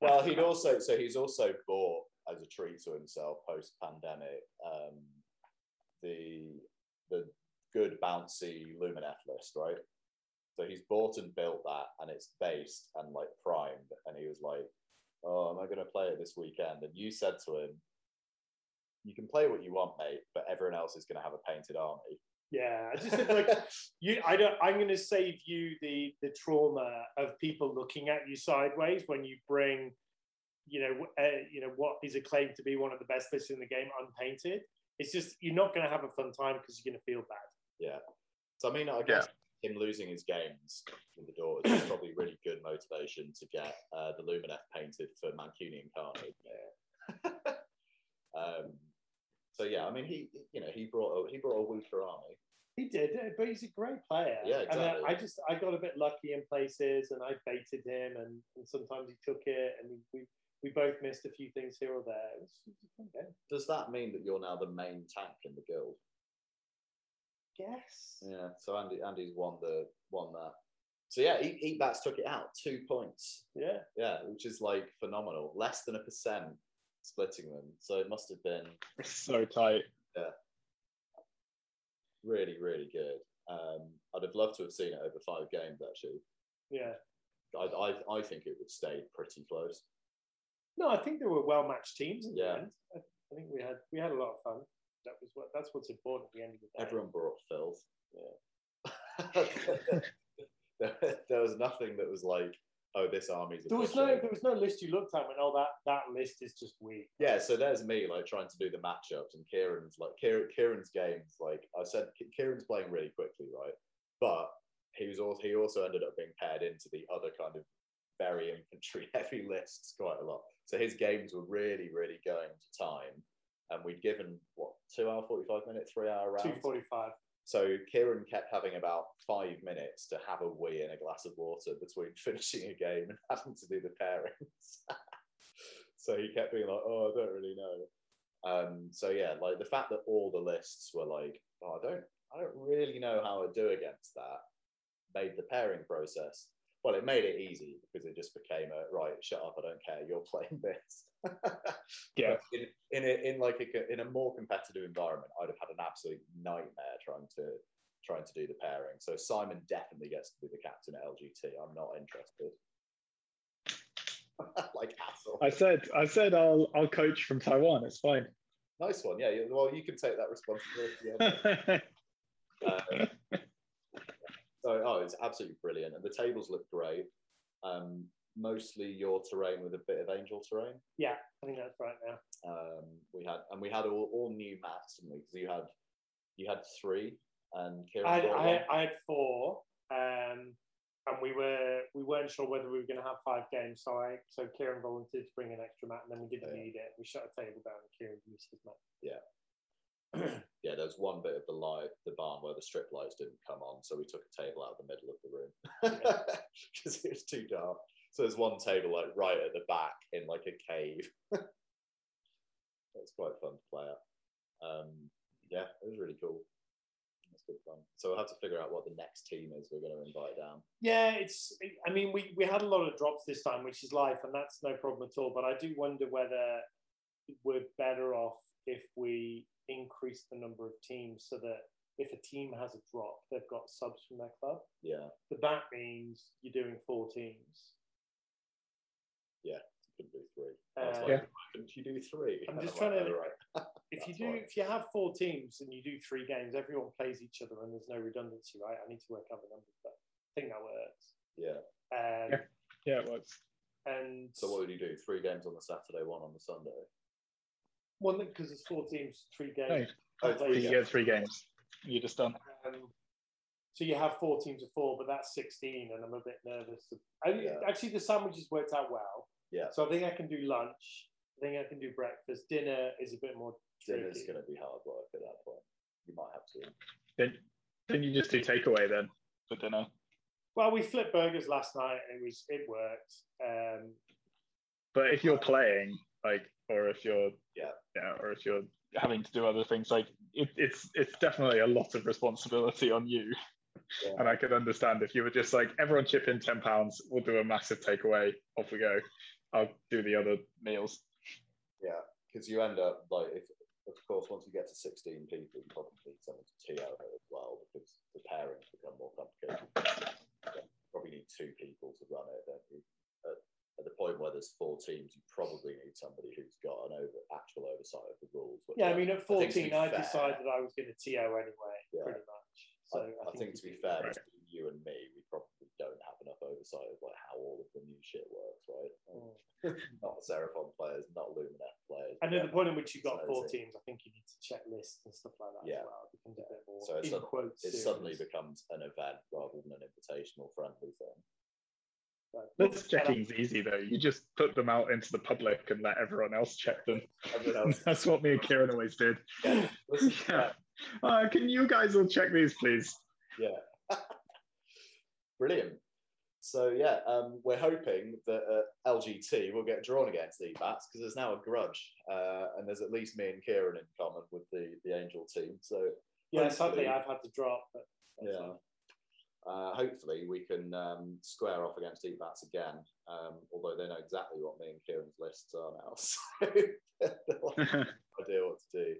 Well, he's also bought as a treat to himself post-pandemic the good bouncy Lumineth list, right? So he's bought and built that, and it's based and like primed. And he was like, "Oh, am I going to play it this weekend?" And you said to him, "You can play what you want, mate, but everyone else is going to have a painted army." Yeah, I just said, like, I'm going to save you the trauma of people looking at you sideways when you bring, what is acclaimed to be one of the best lists in the game unpainted. It's just you're not going to have a fun time because you're going to feel bad. Yeah. So I mean, I guess him losing his games with the Daughters is probably really good motivation to get the Lumineth painted for Mancunian Carnage. Yeah. So yeah, I mean, he brought a weaker army. He did, but he's a great player. Yeah, exactly. And I got a bit lucky in places, and I baited him, and sometimes he took it, and we both missed a few things here or there. It was a fun game. Does that mean that you're now the main tank in the guild? Yes. Yeah. So Andy's won that. So yeah, Eat Bats took it out 2 points. Yeah. Yeah, which is like phenomenal. Less than 1%. Splitting them, so it must have been so tight. Yeah, really, really good. I'd have loved to have seen it over 5 games, actually. Yeah, I think it would stay pretty close. No, I think there were well-matched teams in the end. I think we had a lot of fun. That's what's important at the end of the day. Everyone brought filth. Yeah, there was nothing that was like, oh, this army's a there was no list you looked at and that list is just weak. Yeah, so there's me like trying to do the matchups, and Kieran's games, like I said, Kieran's playing really quickly, right? But he also ended up being paired into the other kind of very infantry heavy lists quite a lot. So his games were really, really going to time, and we'd given 2 hour 45 minute, 3 hour round. 2:45. So Kieran kept having about 5 minutes to have a wee and a glass of water between finishing a game and having to do the pairings. So he kept being like, oh, I don't really know. So yeah, like the fact that all the lists were like, oh, I don't really know how I do against that, made the pairing process. Well, it made it easy because it just became a, right, shut up, I don't care, you're playing this. Yeah. In a more competitive environment, I'd have had an absolute nightmare trying to do the pairing. So Simon definitely gets to be the captain at LGT. I'm not interested. Like asshole. I said I'll coach from Taiwan. It's fine. Nice one. Yeah. Well, you can take that responsibility. Oh, it's absolutely brilliant. And the tables look great. Mostly your terrain with a bit of angel terrain. Yeah, I think that's right now. We had all new maps, didn't we? Because you had 3 and Kieran I had 4. And we weren't sure whether we were going to have 5 games. So Kieran volunteered to bring an extra map, and then we didn't need it. We shut a table down and Kieran used his map. Yeah. Yeah, there's one bit of the barn where the strip lights didn't come on, so we took a table out of the middle of the room because it was too dark. So there's one table like right at the back in like a cave. That's quite fun to play at. Yeah, it was really cool. That's good fun. So we'll have to figure out what the next team is we're going to invite down. Yeah, I mean, we had a lot of drops this time, which is life, and that's no problem at all. But I do wonder whether we're better off if we increase the number of teams so that if a team has a drop, they've got subs from their club. Yeah. But that means you're doing 4 teams. Yeah, you could do 3. Why couldn't you do 3? I'm just trying to... Right. If you have 4 teams and you do 3 games, everyone plays each other and there's no redundancy, right? I need to work out the numbers, but I think that works. Yeah. Yeah, it works. And so what would you do? 3 games on the Saturday, 1 on the Sunday? Well, because it's 4 teams, 3 games. No. Oh, you get 3 games. You're just done. So you have 4 teams of 4, but that's 16, and I'm a bit nervous. Actually, the sandwiches worked out well. Yeah. So I think I can do lunch. I think I can do breakfast. Dinner is a bit more tricky. Dinner's going to be hard work at that point. You might have to. Then you just do takeaway then for dinner. Well, we flipped burgers last night. It worked. But if you're playing, like, or if you're or if you're having to do other things, like it's definitely a lot of responsibility on you. Yeah. And I could understand if you were just like, everyone chip in £10, we'll do a massive takeaway, off we go. I'll do the other meals. Yeah, because you end up like, if, of course, once you get to 16 people, you probably need someone to tea out as well, because the pairings become more complicated. You probably need two people to run it, don't you? At the point where there's four teams, you probably need somebody who's got an actual oversight of the rules. Yeah, I mean, at 14, I decided I was going to TO anyway, pretty much. So I think to be fair, between you and me, we probably don't have enough oversight of like how all of the new shit works, right? Not the Seraphon players, not Lumineth players. And at the point in which you've got four teams, I think you need to check lists and stuff like that as well. It becomes a bit more, so it suddenly becomes an event rather than an invitational friendly thing. Let's checking's easy though. You just put them out into the public and let everyone else check them. That's what me and Kieran always did. Yeah. Can you guys all check these, please? Yeah. Brilliant. So yeah, we're hoping that LGT will get drawn against Eat Bats because there's now a grudge, and there's at least me and Kieran in common with the Angel team. So yeah, sadly I've had to drop. But yeah. Hopefully we can square off against Eat Bats again, although they know exactly what me and Kieran's lists are now, so they're like, no idea what to do.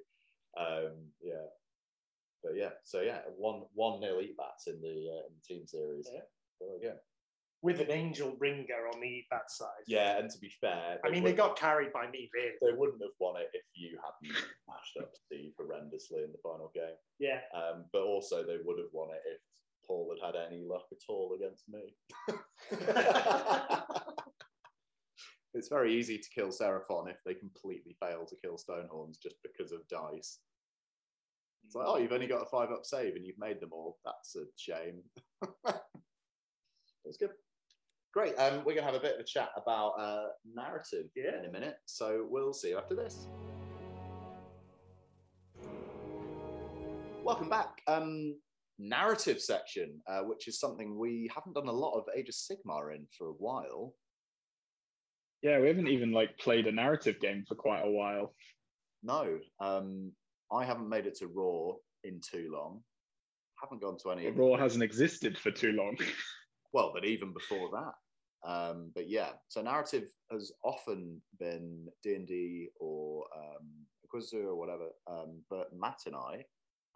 So 1-0 Eat Bats in the team series. Yeah. There we go. With an Angel ringer on the Eat Bats side. Yeah, and to be fair, I mean they got carried by me really. They wouldn't have won it if you hadn't smashed up Steve horrendously in the final game. Yeah. But also they would have won it if Paul had had any luck at all against me. It's very easy to kill Seraphon if they completely fail to kill Stonehorns just because of dice. It's like, oh, you've only got a 5-up save and you've made them all. That's a shame. That's good. Great. We're going to have a bit of a chat about narrative in a minute. So we'll see you after this. Welcome back. Narrative section, which is something we haven't done a lot of Age of Sigmar in for a while. Yeah, we haven't even like played a narrative game for quite a while. No, I haven't made it to Raw in too long. Haven't gone to any. Raw hasn't existed for too long. Well, but even before that, but yeah. So narrative has often been D&D or Inquisitor or whatever. But Matt and I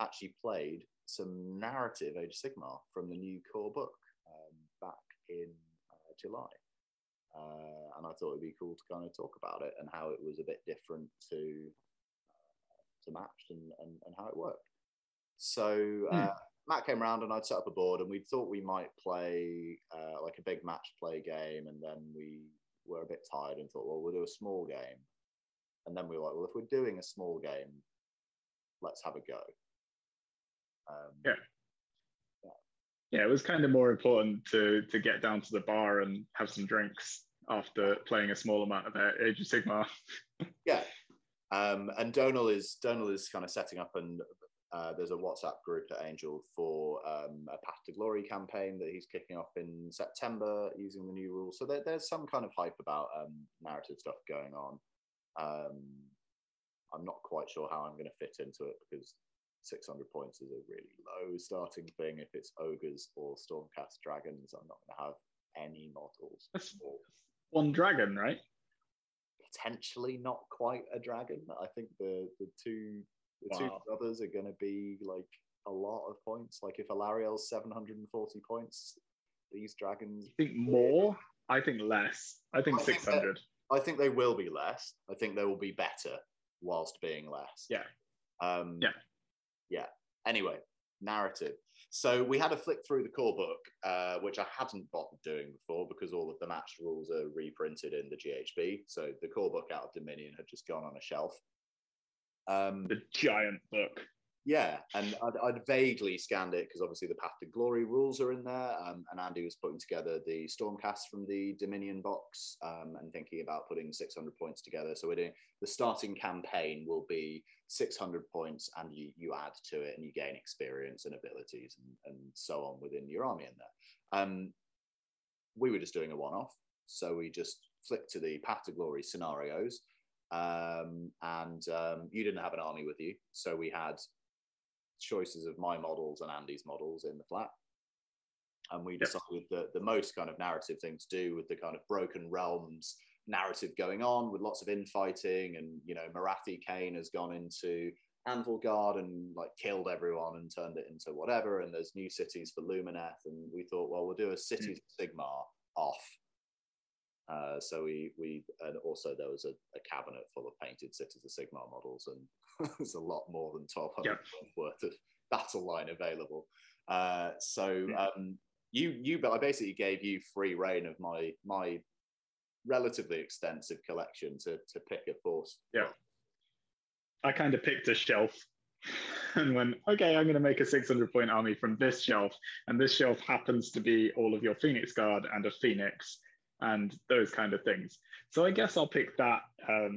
actually played some narrative Age of Sigmar from the new core book back in July. And I thought it'd be cool to kind of talk about it and how it was a bit different to Matched and how it worked. So Matt came around and I'd set up a board and we thought we might play like a big match play game, and then we were a bit tired and thought, well, we'll do a small game. And then we were like, well, if we're doing a small game, let's have a go. It was kind of more important to get down to the bar and have some drinks after playing a small amount of Age of Sigmar. Yeah, and Donal is kind of setting up, and there's a WhatsApp group at Angel for a Path to Glory campaign that he's kicking off in September using the new rules. So there's some kind of hype about narrative stuff going on. I'm not quite sure how I'm going to fit into it because 600 points is a really low starting thing. If it's ogres or Stormcast dragons, I'm not going to have any models. That's one dragon, right? Potentially not quite a dragon. I think the two brothers are going to be like a lot of points. Like if Alariel's 740 points, these dragons. You think more? I think less. I think 600. I think they will be less. I think they will be better whilst being less. Yeah. Yeah. Anyway, narrative. So we had a flick through the core book, which I hadn't bothered doing before because all of the match rules are reprinted in the GHB. So the core book out of Dominion had just gone on a shelf. The giant book. Yeah, and I'd vaguely scanned it because obviously the Path to Glory rules are in there, and Andy was putting together the Stormcast from the Dominion box and thinking about putting 600 points together. So we're doing the starting campaign will be 600 points, and you add to it and you gain experience and abilities and so on within your army in there. We were just doing a one-off, so we just flicked to the Path to Glory scenarios, and you didn't have an army with you, so we had choices of my models and Andy's models in the flat, And we decided that the most kind of narrative thing to do with the kind of Broken Realms narrative going on, with lots of infighting, and, you know, Morathi Khaine has gone into Anvil Guard and like killed everyone and turned it into whatever, and there's new cities for Lumineth, and we thought, well, we'll do a Cities of Sigmar off. So we and also there was a cabinet full of painted Cities of Sigmar models, and there's a lot more than 1,200 worth of battle line available. I basically gave you free reign of my relatively extensive collection to pick a force. Yeah. I kind of picked a shelf and went, okay, I'm going to make a 600-point army from this shelf. And this shelf happens to be all of your Phoenix Guard and a Phoenix and those kind of things. So I guess I'll pick that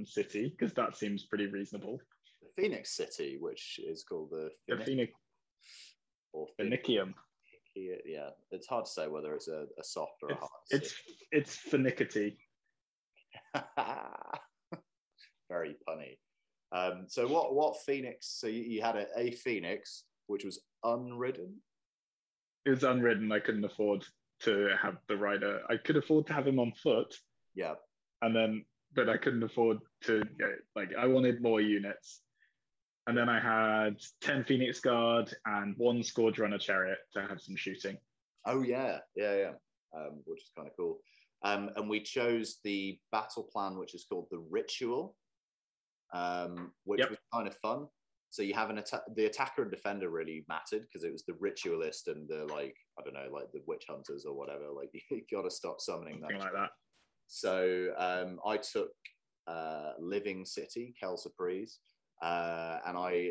city because that seems pretty reasonable. The Phoenix City, which is called the Phoenix. Or Phoenicium. Yeah, it's hard to say whether it's a soft or a hard. It's Phoenicity. Very punny. So what Phoenix? So you had a Phoenix which was unridden. It was unridden. I couldn't afford to have the rider. I could afford to have him on foot. Yeah. And then, but I couldn't afford to I wanted more units. And then I had 10 Phoenix Guard and 1 Scourge Runner Chariot to have some shooting. Oh yeah, which is kind of cool. And we chose the battle plan, which is called the Ritual, which was kind of fun. So you have the attacker and defender really mattered because it was the ritualist and the the witch hunters or whatever. Like you gotta stop summoning something that. Like that. So I took Living City, Kel Surprise. And I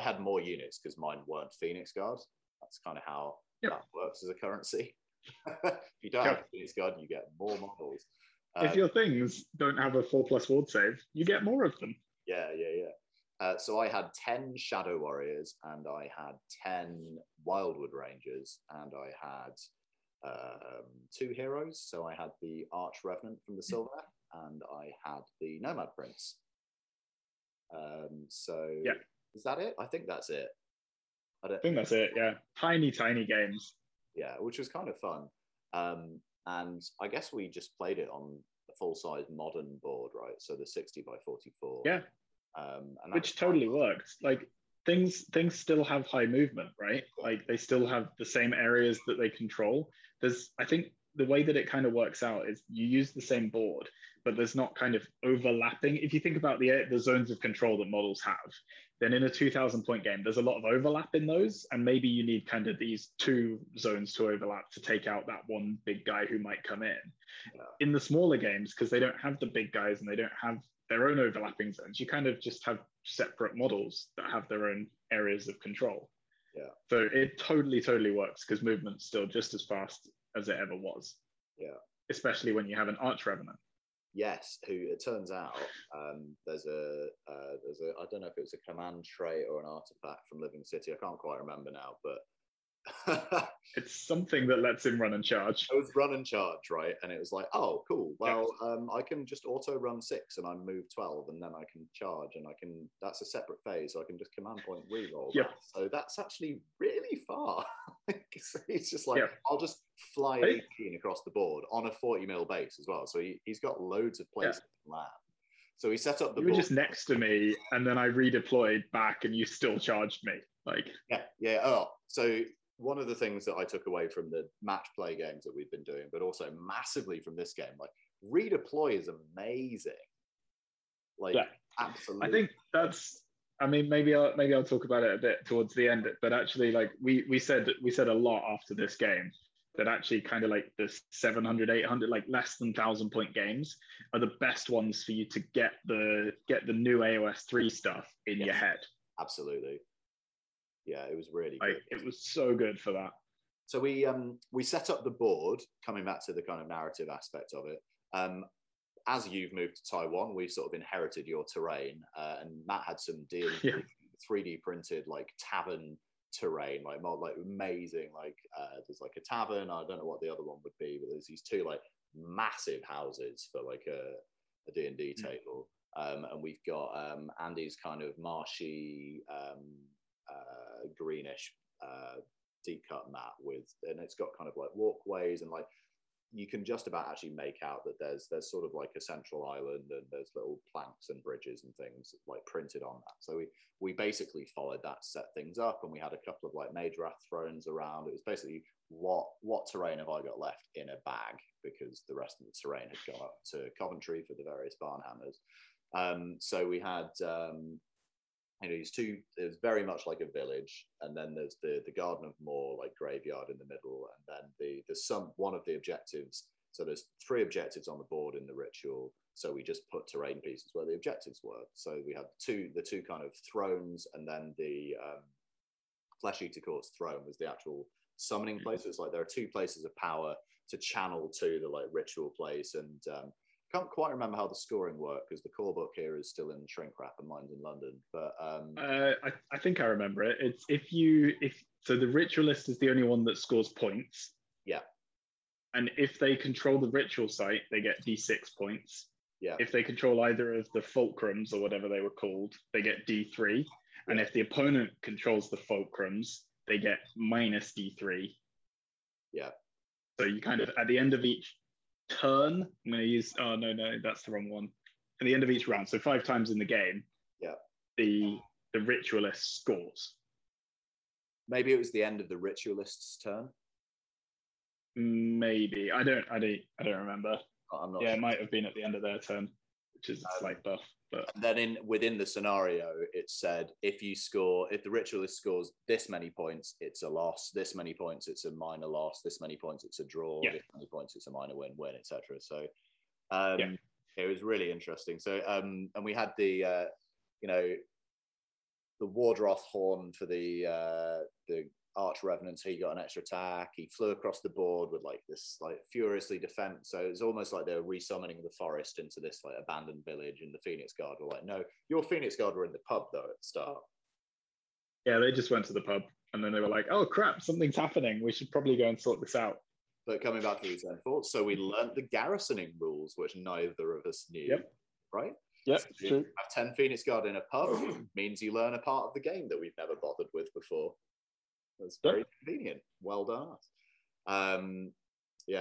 had more units because mine weren't Phoenix Guard. That's kind of how that works as a currency. If you don't have Phoenix Guard, you get more models. If your things don't have a 4+ ward save, you get more of them. Yeah. So I had 10 Shadow Warriors, and I had 10 Wildwood Rangers, and I had 2 heroes. So I had the Arch Revenant from the Silver, and I had the Nomad Prince. Is that it? I think that's it. I think that's it, yeah. Tiny games. Yeah, which was kind of fun. And I guess we just played it on the full-size modern board, right? So the 60x44. Yeah, which totally worked. Like, things still have high movement, right? Like, they still have the same areas that they control. I think the way that it kind of works out is you use the same board, but there's not kind of overlapping. If you think about the zones of control that models have, then in a 2,000-point game, there's a lot of overlap in those, and maybe you need kind of these 2 zones to overlap to take out that one big guy who might come in. Yeah. In the smaller games, because they don't have the big guys and they don't have their own overlapping zones, you kind of just have separate models that have their own areas of control. Yeah. So it totally works because movement's still just as fast as it ever was. Yeah. Especially when you have an Arch Revenant. Yes, who it turns out there's a I don't know if it was a command trait or an artifact from Living City. I can't quite remember now, but it's something that lets him run and charge. It was run and charge, right? And it was like, oh, cool. Well, I can just auto run 6 and I move 12, and then I can charge, and that's a separate phase. So I can just command point reroll. Yeah. So that's actually really far. He's just like, I'll just fly 18 across the board on a 40 mil base as well. So he's got loads of places to land. So he set up the. You were just next to me, and then I redeployed back, and you still charged me. Like Oh, so one of the things that I took away from the match play games that we've been doing, but also massively from this game, like redeploy is amazing. Like absolutely, I think that's. I mean, maybe I'll talk about it a bit towards the end, but actually, like we said a lot after this game that actually kind of like the 700, 800, like less than 1,000-point games are the best ones for you to get the new AOS 3 stuff in your head. Absolutely, yeah, it was really good. It was so good for that. So we set up the board, coming back to the kind of narrative aspect of it. As you've moved to Taiwan, we sort of inherited your terrain, and Matt had some deals, 3D printed like tavern terrain, like amazing. Like there's like a tavern. I don't know what the other one would be, but there's these 2 like massive houses for like a D&D table, and we've got Andy's kind of marshy, greenish deep cut mat with, and it's got kind of like walkways and like you can just about actually make out that there's sort of like a central island and there's little planks and bridges and things like printed on that. So we basically followed that, set things up, and we had a couple of like Mage'Wrath thrones around. It was basically what terrain have I got left in a bag, because the rest of the terrain had gone up to Coventry for the various Barnhammers. So we had, there's very much like a village, and then there's the Garden of Moor, like graveyard in the middle, and then one of the objectives. So there's 3 objectives on the board in the ritual. So we just put terrain pieces where the objectives were. So we had the two kind of thrones, and then the Flesh Eater Court's throne was the actual summoning place. So it's like there are 2 places of power to channel to the like ritual place, and can't quite remember how the scoring worked because the core book here is still in shrink wrap and mine's in London. But I think I remember it. It's if the ritualist is the only one that scores points. Yeah. And if they control the ritual site, they get D6 points. Yeah. If they control either of the fulcrums or whatever they were called, they get D3. Yeah. And if the opponent controls the fulcrums, they get minus D3. Yeah. So you kind of at the end of each turn, I'm going to use, that's the wrong one. At the end of each round, so 5 times in the game, yeah, the ritualist scores. Maybe it was the end of the ritualist's turn. Maybe I don't remember. I'm not. Yeah, sure. It might have been at the end of their turn, which is a slight buff. But and then within the scenario, it said if the ritualist scores this many points, it's a loss. This many points, it's a minor loss. This many points, it's a draw. Yeah. This many points, it's a minor win, etc. So It was really interesting. So and we had the the Wardroth horn for the Arch Revenant. He got an extra attack. He flew across the board with like this like furiously defense. So it's almost like they were resummoning the forest into this like abandoned village, and the Phoenix Guard were like, no, your Phoenix Guard were in the pub though at the start. Yeah, they just went to the pub and then they were like, oh crap, something's happening. We should probably go and sort this out. But coming back to the Thanquol, so we learned the garrisoning rules, which neither of us knew. Yep. Right? Yep, so if you have 10 Phoenix Guard in a pub, means you learn a part of the game that we've never bothered with before. That's very convenient. Well done.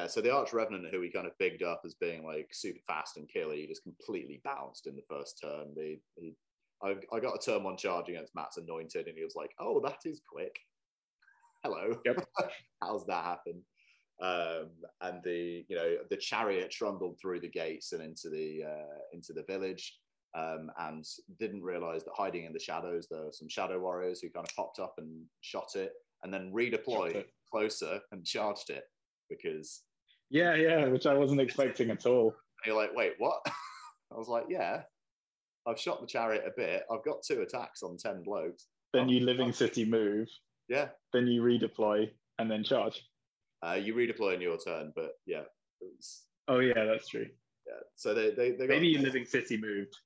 So the Arch Revenant, who we kind of bigged up as being like super fast and killer, he just completely bounced in the first turn. I got a turn 1 charge against Matt's Anointed, and he was like, oh, that is quick. Hello. Yep. How's that happen? And the chariot trundled through the gates and into the village. And didn't realise that hiding in the shadows, there were some Shadow Warriors who kind of popped up and shot it, and then redeployed closer and charged it because... Yeah, which I wasn't expecting at all. And you're like, wait, what? I was like, yeah, I've shot the chariot a bit, I've got 2 attacks on 10 blokes. Then you Living City move. Yeah. Then you redeploy and then charge. You redeploy in your turn, but yeah. Oh yeah, that's true. Yeah, so they maybe you Living City moved.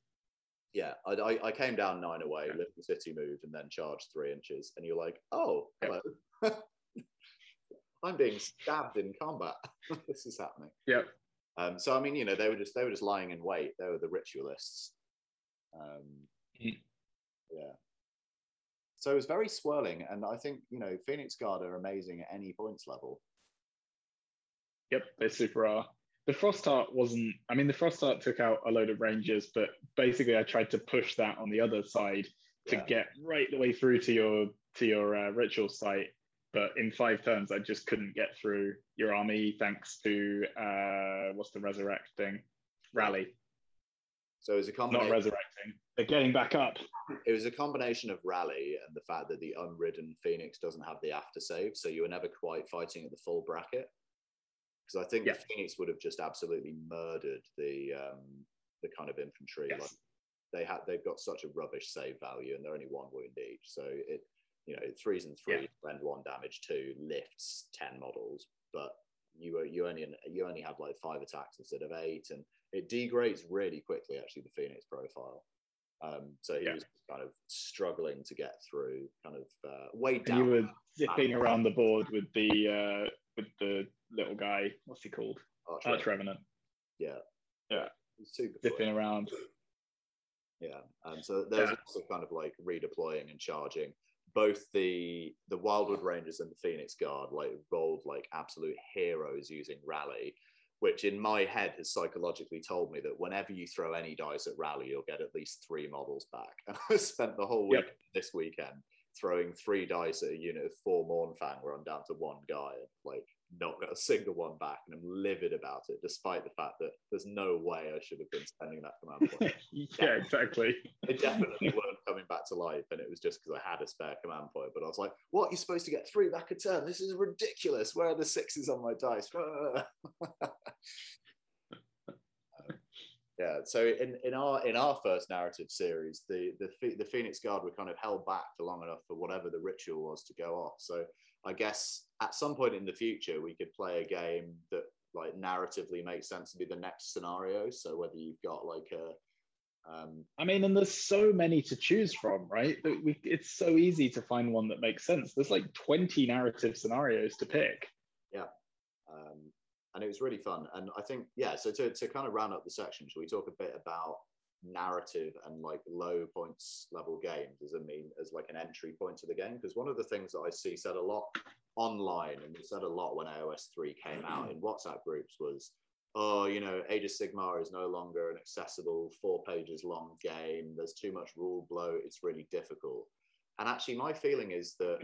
Yeah, I came down 9 away, yeah. Living City moved, and then charged 3 inches. And you're like, oh, hello. Yep. I'm being stabbed in combat. This is happening. Yeah. So, I mean, they were just lying in wait. They were the ritualists. Yeah. So it was very swirling. And I think, Phoenix Guard are amazing at any points level. Yep, they super are. The Frost Heart took out a load of Rangers, but basically I tried to push that on the other side to get right the way through to your ritual site. But in 5 turns, I just couldn't get through your army thanks to, what's the resurrecting? Rally. So it was a combination. Not resurrecting. They're getting back up. It was a combination of Rally and the fact that the unridden Phoenix doesn't have the aftersave, so you were never quite fighting at the full bracket. Because I think the Phoenix would have just absolutely murdered the kind of infantry. Yes. Like they've got such a rubbish save value, and they're only 1 wound each. So it, 3s and 3s, blend 1 damage 2, lifts 10 models. But you only had like 5 attacks instead of 8, and it degrades really quickly. Actually, the Phoenix profile. So he was kind of struggling to get through, kind of way down. And you were zipping around the board with the little guy, what's he called? Arch Revenant. Yeah. Super dipping cool. around. Yeah, and so there's also kind of like redeploying and charging, both the Wildwood Rangers and the Phoenix Guard like rolled like absolute heroes using Rally, which in my head has psychologically told me that whenever you throw any dice at Rally, you'll get at least 3 models back. And I spent the whole week this weekend throwing 3 dice at a unit of 4 Mornfang where I'm down to 1 guy and like not got a single one back, and I'm livid about it, despite the fact that there's no way I should have been spending that command point. Yeah, exactly. They definitely weren't coming back to life, and it was just because I had a spare command point. But I was like, what? You're supposed to get 3 back a turn. This is ridiculous. Where are the 6s on my dice? Yeah, so in our first narrative series, the Phoenix Guard were kind of held back for long enough for whatever the ritual was to go off. So I guess at some point in the future, we could play a game that like narratively makes sense to be the next scenario. So whether you've got like a, I mean, and there's so many to choose from, right? It's so easy to find one that makes sense. There's like 20 narrative scenarios to pick. Yeah. And it was really fun. And I think, yeah, so to kind of round up the section, shall we talk a bit about narrative and like low points level games as like an entry point to the game? Because one of the things that I see said a lot online, and said a lot when AOS 3 came out in WhatsApp groups, was, oh, you know, Age of Sigmar is no longer an accessible 4 pages long game. There's too much rule bloat. It's really difficult. And actually my feeling is that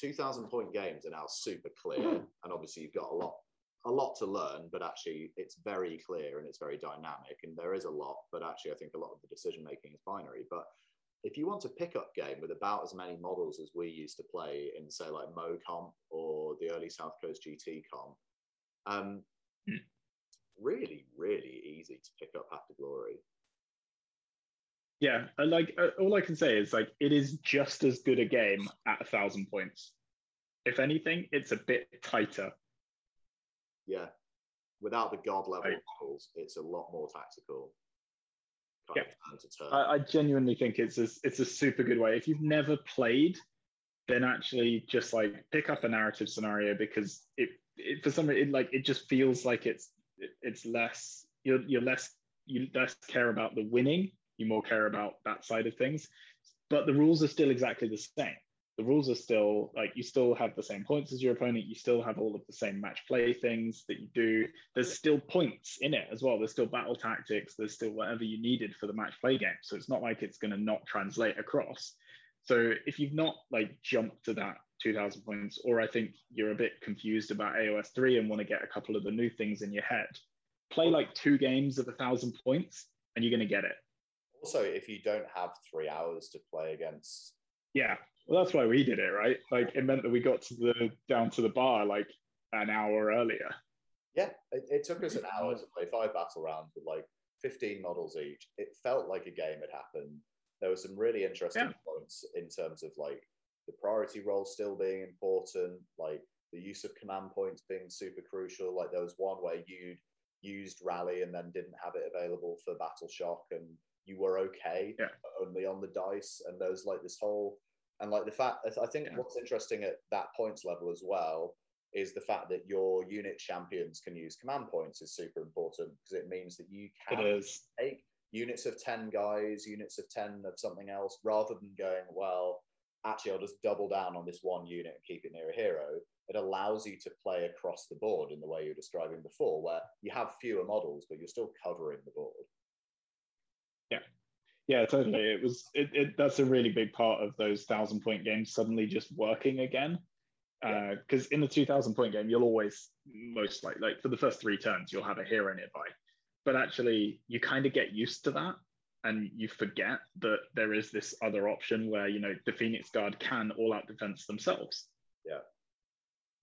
2,000 point games are now super clear. And obviously you've got a lot to learn, but actually it's very clear and it's very dynamic and there is a lot, but actually I think a lot of the decision-making is binary. But if you want a pickup game with about as many models as we used to play in, say, like Mo Comp or the early South Coast GT Comp, really, really easy to pick up Path to Glory. Yeah, like all I can say is like it is just as good a game at 1,000 points. If anything, it's a bit tighter. Yeah, without the god level models, it's a lot more tactical. I genuinely think it's a super good way. If you've never played, then actually just like pick up a narrative scenario, because it for some reason like it just feels like it's less you less care about the winning, you more care about that side of things. But the rules are still exactly the same. The rules are still, like, you still have the same points as your opponent. You still have all of the same match play things that you do. There's still points in it as well. There's still battle tactics. There's still whatever you needed for the match play game. So it's not like it's going to not translate across. So if you've not, like, jumped to that 2,000 points, or I think you're a bit confused about AOS 3 and want to get a couple of the new things in your head, play, like, 2 games of 1,000 points and you're going to get it. Also, if you don't have 3 hours to play against... Yeah. Well, that's why we did it, right? Like, it meant that we got to down to the bar like an hour earlier. Yeah, it took us an hour to play 5 battle rounds with like 15 models each. It felt like a game had happened. There were some really interesting points in terms of like the priority role still being important, like the use of command points being super crucial. Like there was one where you'd used Rally and then didn't have it available for Battle Shock, and you were okay, but only on the dice. And there was like this whole... And like the fact, I think what's interesting at that points level as well is the fact that your unit champions can use command points is super important, because it means that you can take units of 10 guys, units of 10 of something else, rather than going, well, actually, I'll just double down on this one unit and keep it near a hero. It allows you to play across the board in the way you were describing before, where you have fewer models, but you're still covering the board. Yeah. Yeah, totally. It was that's a really big part of those 1,000-point games suddenly just working again. Because in the 2,000-point game, you'll always most like for the first 3 turns, you'll have a hero nearby. But actually, you kind of get used to that, and you forget that there is this other option where, you know, the Phoenix Guard can all-out defense themselves. Yeah,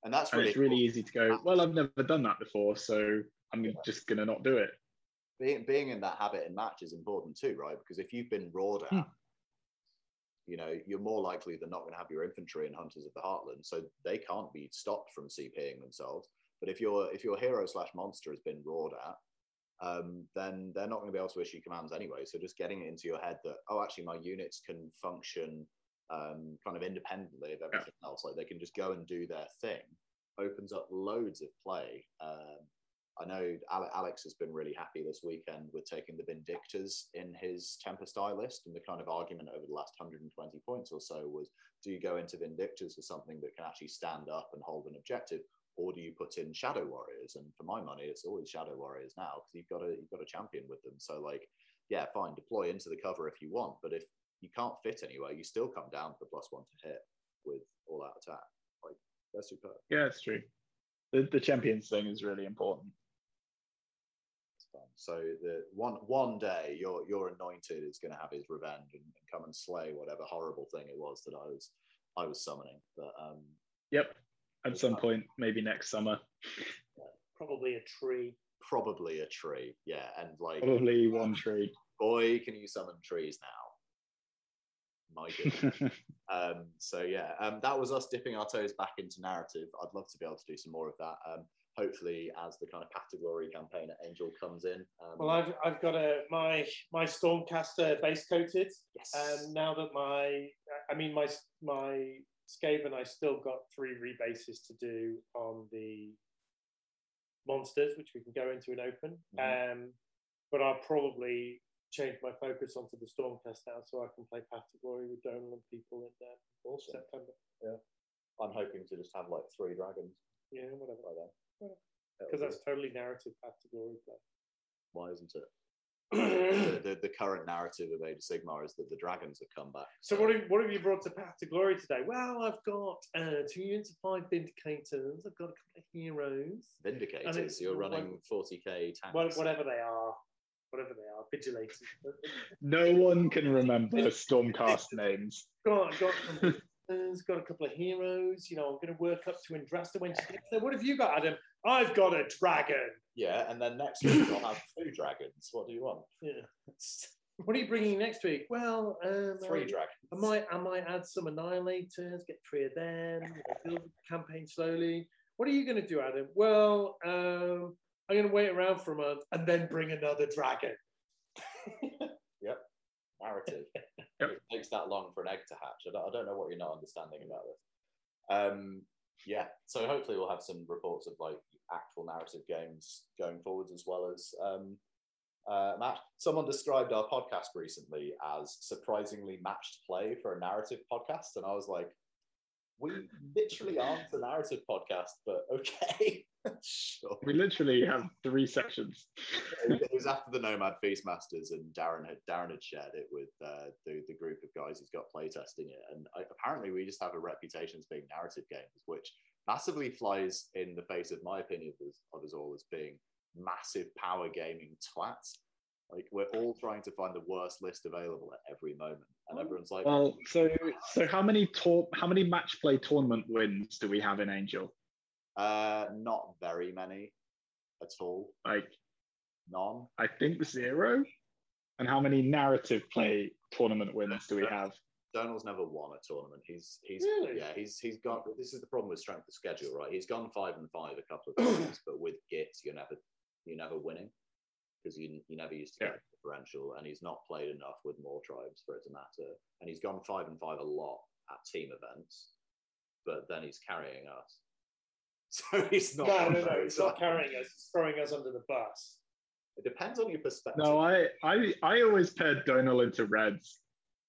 and that's really, and it's really cool. Easy to go, well, I've never done that before, so I'm just going to not do it. Being in that habit in match is important too, right? Because if you've been roared at, you know, you're more likely than not going to have your infantry and Hunters of the Heartland, so they can't be stopped from CPing themselves. But if your hero/monster has been roared at, then they're not going to be able to issue commands anyway. So just getting it into your head that, oh, actually my units can function kind of independently of everything else. Like they can just go and do their thing, opens up loads of play. I know Alex has been really happy this weekend with taking the Vindictors in his Tempest Eye list, and the kind of argument over the last 120 points or so was, do you go into Vindictors for something that can actually stand up and hold an objective, or do you put in Shadow Warriors? And for my money, it's always Shadow Warriors now, because you've got a champion with them. So like, yeah, fine, deploy into the cover if you want, but if you can't fit anywhere, you still come down to the +1 to hit with all out attack. Like, that's superb. Yeah, it's true. The champions thing is really important. So the one day your anointed is going to have his revenge and come and slay whatever horrible thing it was that I was summoning. But yep, at some point, maybe next summer. Probably a tree. Probably a tree. Yeah, and like probably one tree. Boy, can you summon trees now? My goodness. So yeah, that was us dipping our toes back into narrative. I'd love to be able to do some more of that. Hopefully, as the kind of Path to Glory campaign at Angel comes in. Well, I've got my Stormcaster base coated. Yes. Now that my Skaven, I still got 3 rebases to do on the monsters, which we can go into and open. Mm-hmm. But I'll probably change my focus onto the Stormcast now, so I can play Path to Glory with Donald and people in awesome. September. Yeah, I'm hoping to just have like 3 dragons. Yeah, whatever. Because that's totally narrative Path to Glory play. Why isn't it? the current narrative of Age of Sigmar is that the dragons have come back. So what have you brought to Path to Glory today? Well, I've got 2 units of 5 Vindicators. I've got a couple of heroes. Vindicators? You're running 40k tanks. Well, whatever they are. Vigilators. No one can remember Stormcast names. Got a couple of heroes. You know, I'm going to work up to Andrasta when she gets there. What have you got, Adam? I've got a dragon. Yeah, and then next week I'll have 2 dragons. What do you want? Yeah. What are you bringing next week? Well, 3 dragons. I might add some annihilators. Get 3 of them. Build the campaign slowly. What are you going to do, Adam? Well, I'm going to wait around for a month and then bring another dragon. Yep. Narrative. Yep. It takes that long for an egg to hatch. I don't know what you're not understanding about this. Yeah, so hopefully we'll have some reports of like actual narrative games going forwards, as well as Matt. Someone described our podcast recently as surprisingly matched play for a narrative podcast, and I was like, we literally aren't a narrative podcast, but okay. Sure. We literally have 3 sections. It was after the Nomad Feast Masters, and Darren had shared it with the group of guys who's got playtesting it, and apparently we just have a reputation as being narrative games, which massively flies in the face of my opinion of us all as being massive power gaming twats. Like, we're all trying to find the worst list available at every moment, and everyone's like, well, so how many match play tournament wins do we have in Angel? Not very many at all. Like, none? I think 0. And how many narrative play tournament winners do we have? Donald's never won a tournament. He's really? Yeah, he's got, this is the problem with strength of schedule, right? He's gone 5-5 a couple of times, but with Git you're never winning, because you never used to get a differential, and he's not played enough with more tribes for it to matter. And he's gone 5-5 a lot at team events, but then he's carrying us. So he's not. No. He's not carrying us. He's throwing us under the bus. It depends on your perspective. No, I always paired Donal into Reds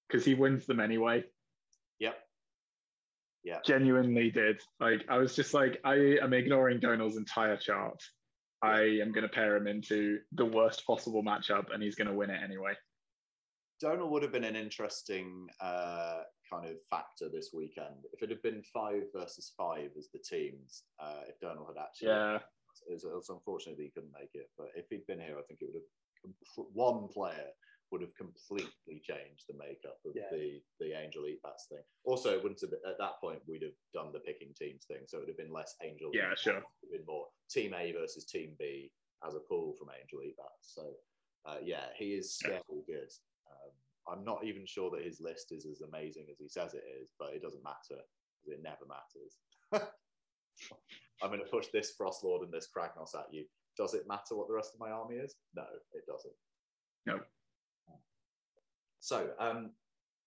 because he wins them anyway. Yep. Yeah. Genuinely did. Like, I was just like, I am ignoring Donal's entire chart. I am going to pair him into the worst possible matchup, and he's going to win it anyway. Donal would have been an interesting kind of factor this weekend. If it had been 5-5 as the teams, if Donal had actually... Yeah. It was unfortunate that he couldn't make it, but if he'd been here, I think it would have... One player would have completely changed the makeup of the Angel Eat Bats thing. Also, it wouldn't have been, at that point, we'd have done the picking teams thing, so it would have been less Angel Eat Bats. Sure. It would have been more Team A versus Team B as a pool from Angel Eat Bats. So, he is scareful good. I'm not even sure that his list is as amazing as he says it is, but it doesn't matter. It never matters. I'm going to push this Frostlord and this Kragnos at you. Does it matter what the rest of my army is? No, it doesn't. No. So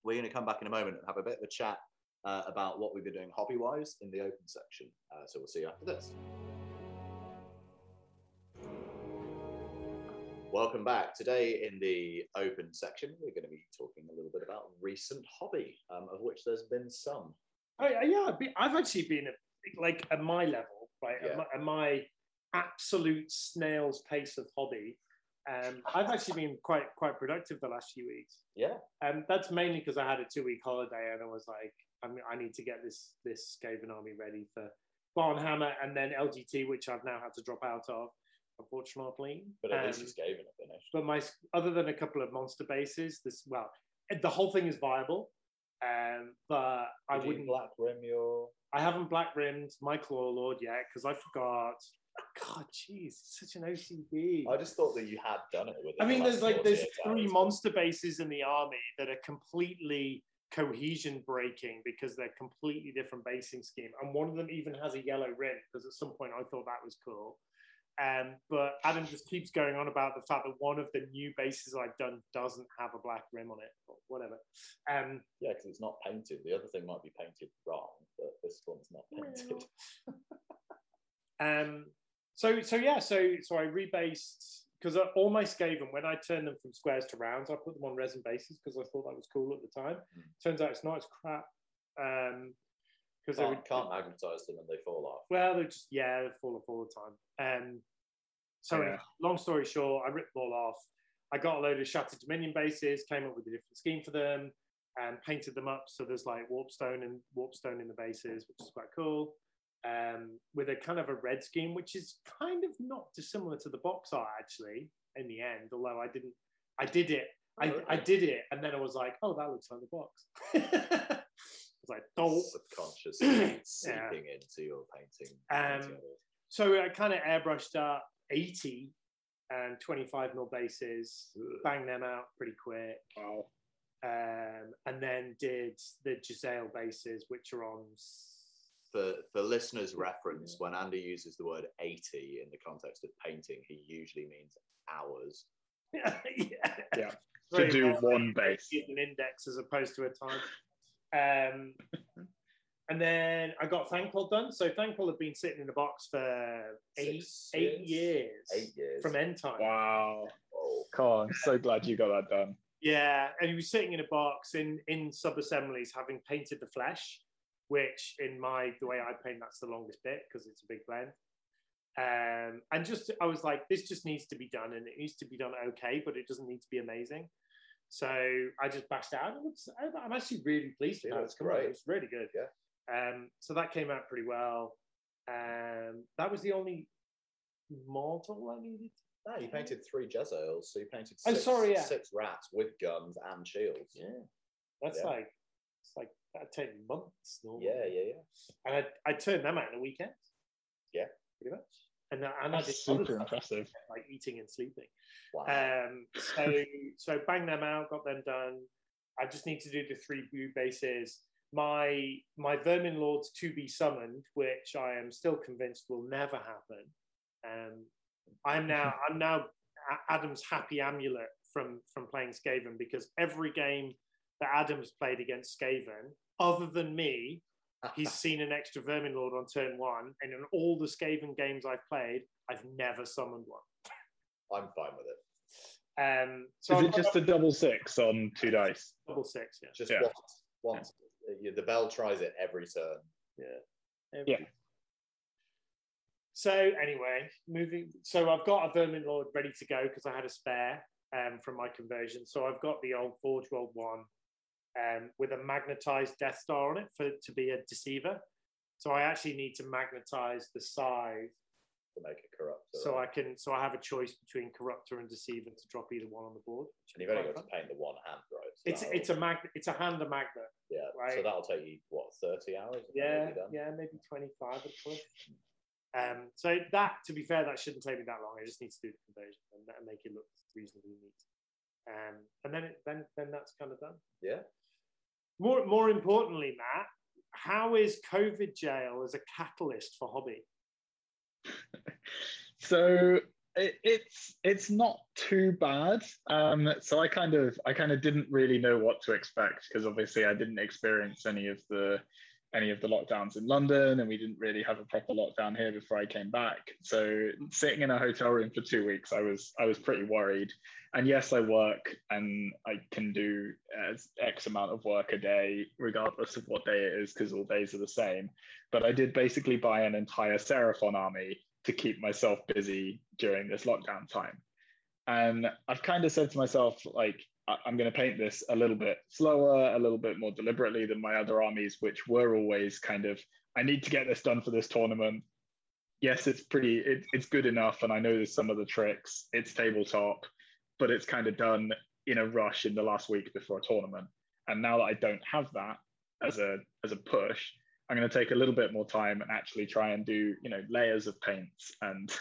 we're going to come back in a moment and have a bit of a chat about what we've been doing hobby-wise in the open section. So we'll see you after this. Welcome back. Today in the open section, we're going to be talking a little bit about recent hobby, of which there's been some. Oh, yeah, I've actually been like at my level, right? Yeah. At my absolute snail's pace of hobby. I've actually been quite productive the last few weeks. Yeah. That's mainly because I had a 2-week holiday and I was like, I need to get this Skaven army ready for Barnhammer and then LGT, which I've now had to drop out of, unfortunately. But at least it's Skaven are finished. But other than a couple of monster bases, the whole thing is viable. But I wouldn't black rim your. I haven't black rimmed my Clawlord yet because I forgot. God, jeez, such an OCD. I just thought that you had done it with it. I mean, there's three monster bases in the army that are completely cohesion breaking because they're completely different basing scheme, and one of them even has a yellow rim because at some point I thought that was cool. But Adam just keeps going on about the fact that one of the new bases I've done doesn't have a black rim on it, or whatever. Yeah, because it's not painted. The other thing might be painted wrong, but this one's not painted. So I rebased, because all my Skaven, when I turned them from squares to rounds, I put them on resin bases because I thought that was cool at the time. Turns out it's not, it's crap. Because I can't magnetize them and they fall off. Well, they fall off all the time. Long story short, I ripped them all off. I got a load of shattered Dominion bases, came up with a different scheme for them, and painted them up. So there's like warpstone in the bases, which is quite cool. With a kind of a red scheme, which is kind of not dissimilar to the box art actually. In the end, although I did it, and then I was like, oh, that looks like the box. Like subconsciously seeping into your painting. So I kind of airbrushed up 80 and 25 mil bases, bang them out pretty quick. Wow. And then did the Giselle bases, which are on. For listeners' reference, when Andy uses the word 80 in the context of painting, he usually means hours. yeah. To do one base, an index as opposed to a time. And then I got Thanquol done. So Thanquol had been sitting in the box for eight years from end time. Wow. God, I'm so glad you got that done. Yeah, and he was sitting in a box in sub-assemblies, having painted the flesh, which the way I paint, that's the longest bit because it's a big blend. And I was like, this just needs to be done, and it needs to be done okay, but it doesn't need to be amazing. So I just bashed out. I'm actually really pleased with how it's come out. It's really good. Yeah. So that came out pretty well. That was the only mortal I needed. No, you painted 3 Jezzails, so you painted 6 rats with guns and shields. Yeah. That's that'd take months normally. Yeah. And I turned them out in a weekend. Yeah. Pretty much. And that's super impressive. Like eating and sleeping. Wow. So bang them out, got them done. I just need to do the 3 blue bases. My Verminlords to be summoned, which I am still convinced will never happen. I'm now Adam's happy amulet from playing Skaven, because every game that Adam's played against Skaven, other than me, he's seen an extra Verminlord on turn 1, and in all the Skaven games I've played, I've never summoned one. I'm fine with it. So is it just a double 6 on 2 dice? Double 6, yeah. Just once. Yeah. The bell tries it every turn. Yeah. Every. So anyway, moving. So I've got a Verminlord ready to go because I had a spare from my conversion. So I've got the old Forge World 1. With a magnetized Death Star on it to be a deceiver. So I actually need to magnetize the scythe to make it corruptor. So right? I have a choice between corruptor and deceiver to drop either one on the board. And you've only got to paint the one hand, right? So it's a hand and magnet. Yeah. Right? So that'll take you 30 hours? Yeah, maybe 25 at push. So that, to be fair, that shouldn't take me that long. I just need to do the conversion and make it look reasonably neat. And then that's kind of done. Yeah. More importantly, Matt, how is COVID jail as a catalyst for hobby? So it's not too bad. So I kind of didn't really know what to expect, because obviously I didn't experience any of the any of the lockdowns in London, and we didn't really have a proper lockdown here before I came back. So sitting in a hotel room for 2 weeks, I was pretty worried. And yes, I work, and I can do X amount of work a day, regardless of what day it is, because all days are the same. But I did basically buy an entire Seraphon army to keep myself busy during this lockdown time. And I've kind of said to myself, like, I'm going to paint this a little bit slower, a little bit more deliberately than my other armies, which were always kind of, I need to get this done for this tournament. Yes, it's good enough, and I know there's some of the tricks. It's tabletop, but it's kind of done in a rush in the last week before a tournament. And now that I don't have that as a push, I'm going to take a little bit more time and actually try and do, you know, layers of paints and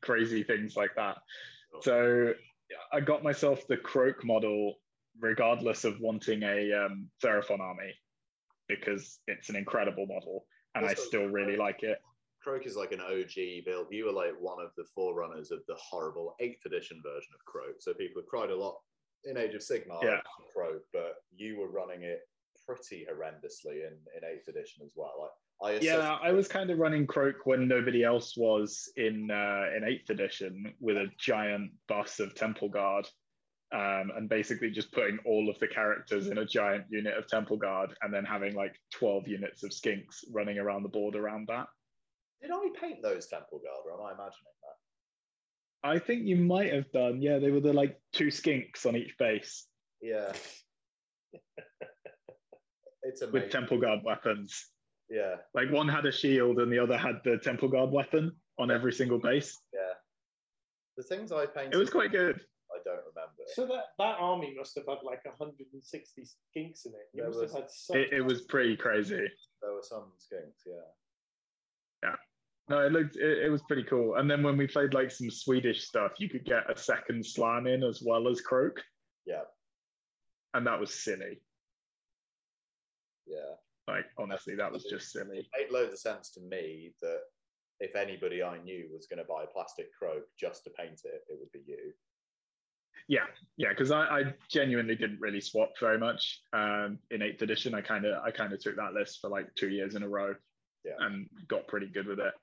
crazy things like that. So I got myself the Kroak model, regardless of wanting a Seraphon army, because it's an incredible model, and also, I still really like it. Kroak is like an OG build. You were like one of the forerunners of the horrible 8th edition version of Kroak, so people have cried a lot in Age of Sigmar, yeah, Kroak, but you were running it pretty horrendously in 8th edition as well. Like, I was kind of running Kroak when nobody else was in 8th edition, with a giant bus of Temple Guard, and basically just putting all of the characters in a giant unit of Temple Guard, and then having like 12 units of skinks running around the board around that. Did I paint those Temple Guard, or am I imagining that? I think you might have done, yeah. They were the like 2 skinks on each base. Yeah. It's amazing. With Temple Guard weapons. Yeah. Like, one had a shield and the other had the Temple Guard weapon on every single base. Yeah. The things I painted... It was quite good. I don't remember. So that army must have had like 160 skinks in it. It was pretty crazy. There were some skinks, yeah. Yeah. No, it was pretty cool. And then when we played like some Swedish stuff, you could get a second slam in as well as Kroak. Yeah. And that was silly. Yeah. Like, honestly, that was just silly. It made loads of sense to me that if anybody I knew was going to buy a plastic Kroak just to paint it, it would be you. Yeah, yeah, because I genuinely didn't really swap very much in 8th edition. I kind of took that list for like 2 years in a row, yeah, and got pretty good with it.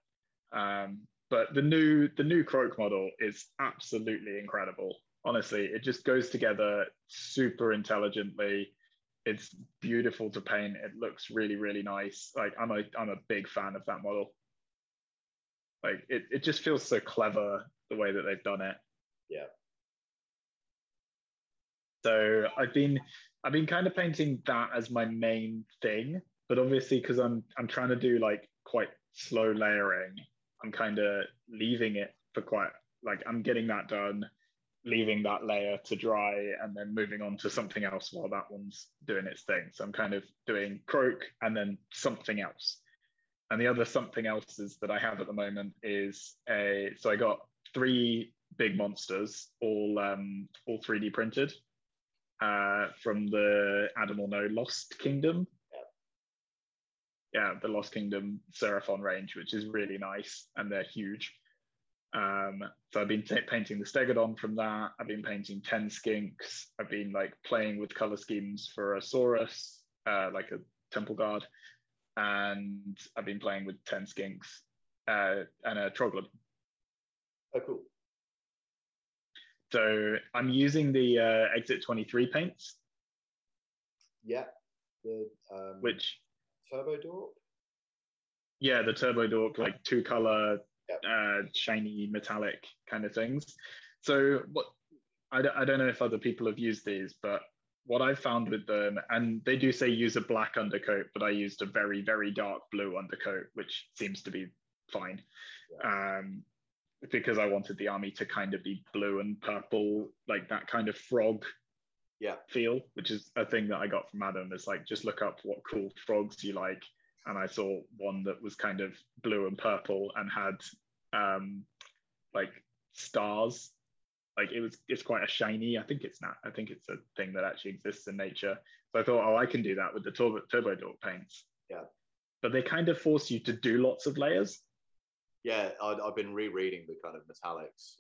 But the new Kroak model is absolutely incredible. Honestly, it just goes together super intelligently. It's beautiful to paint. It looks really, really nice. Like, I'm a big fan of that model. Like, it just feels so clever the way that they've done it. Yeah. So I've been kind of painting that as my main thing, but obviously because I'm trying to do like quite slow layering, I'm kind of leaving it for quite, like, I'm getting that done, leaving that layer to dry, and then moving on to something else while that one's doing its thing. So I'm kind of doing Kroak and then something else. And the other something else is that I have at the moment is so I got 3 big monsters, all 3D printed from the Adam or No Lost Kingdom. Yeah, the Lost Kingdom Seraphon range, which is really nice, and they're huge. So I've been painting the Stegodon from that. I've been painting 10 skinks. I've been like playing with color schemes for a Saurus, like a Temple Guard, and I've been playing with 10 skinks and a Troglodon. Oh, cool. So I'm using the Exit 23 paints. Yeah, which Turbo Dorp. Yeah, the Turbo Dorp, like 2 color. Yep. Shiny metallic kind of things. So I don't know if other people have used these, but what I've found with them, and they do say use a black undercoat, but I used a very, very dark blue undercoat, which seems to be fine. Yeah. Because I wanted the army to kind of be blue and purple, like that kind of frog feel, which is a thing that I got from Adam. It's like, just look up what cool frogs you like. And I saw one that was kind of blue and purple and had like stars. Like, it's quite a shiny. I think it's a thing that actually exists in nature. So I thought, oh, I can do that with the Turbo Dork paints. Yeah. But they kind of force you to do lots of layers. Yeah, I've been rereading the kind of metallics,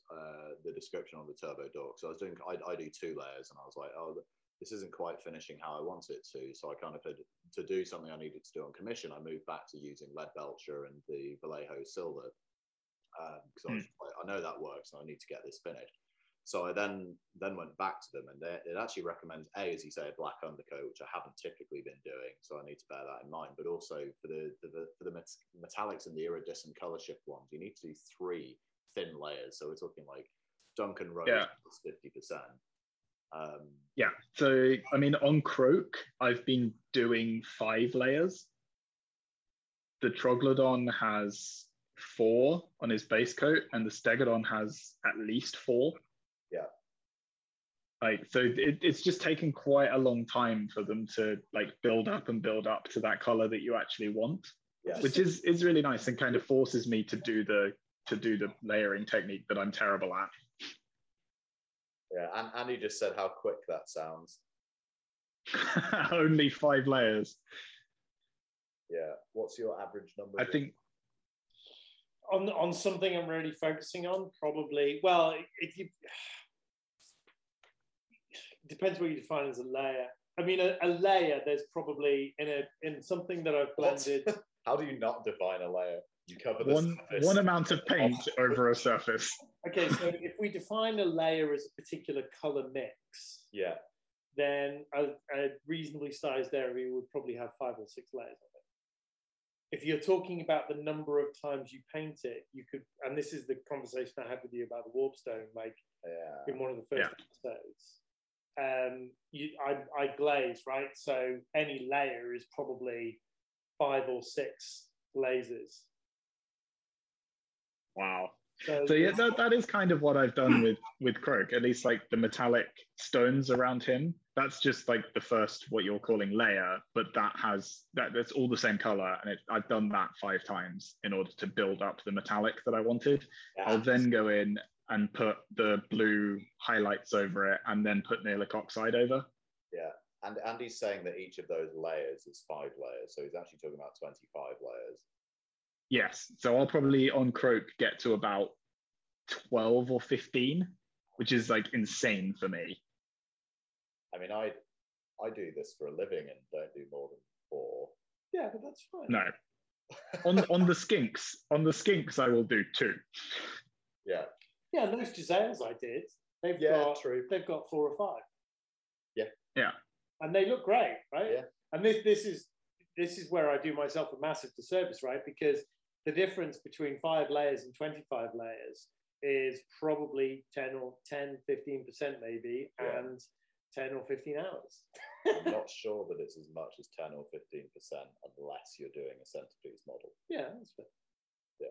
the description on the Turbo Dork. So I do 2 layers, and I was like, oh, this isn't quite finishing how I want it to. So I kind of had to do something I needed to do on commission. I moved back to using Lead Belcher and the Vallejo Silver because I was just like, I know that works and I need to get this finished. So I then went back to them, and it actually recommends, A, as you say, a black undercoat, which I haven't typically been doing, so I need to bear that in mind. But also for the metallics and the iridescent color shift ones, you need to do 3 thin layers. So we're talking like Duncan Rose plus 50%. Yeah. So I mean, on Kroak, I've been doing 5 layers. The Troglodon has 4 on his base coat, and the Stegodon has at least 4. Yeah. Like, so it's just taken quite a long time for them to like build up to that color that you actually want, which is really nice and kind of forces me to do the layering technique that I'm terrible at. Yeah, and Andy just said how quick that sounds. Only 5 layers. Yeah. What's your average number? I think on something I'm really focusing on, probably, well, if you. Depends what you define as a layer. I mean, a layer, there's probably in something that I've blended. How do you not define a layer? You cover the one amount of paint over a surface. Okay, so if we define a layer as a particular color mix, yeah, then a reasonably sized area would probably have 5 or 6 layers on it. If you're talking about the number of times you paint it, you could, and this is the conversation I had with you about the Warpstone, like in one of the first episodes. I glaze, right? So any layer is probably 5 or 6 glazes. Wow. So yeah, that is kind of what I've done with Kroak, at least like the metallic stones around him. That's just like the first, what you're calling layer, but that's all the same color. And I've done that 5 times in order to build up the metallic that I wanted. Yeah. I'll then go in and put the blue highlights over it, and then put nailic oxide over. Yeah, and Andy's saying that each of those layers is 5 layers, so he's actually talking about 25 layers. Yes, so I'll probably on Kroak get to about 12 or 15, which is like insane for me. I mean, I do this for a living and don't do more than 4. Yeah, but that's fine. No, on the skinks, I will do 2. Yeah. Yeah, those Giselles I did. They've got 4 or 5. Yeah. Yeah. And they look great, right? Yeah. And this is where I do myself a massive disservice, right? Because the difference between 5 layers and 25 layers is probably 10 or 15% maybe, and 10 or 15 hours. I'm not sure that it's as much as 10 or 15% unless you're doing a centerpiece model. Yeah, that's fair. Yeah.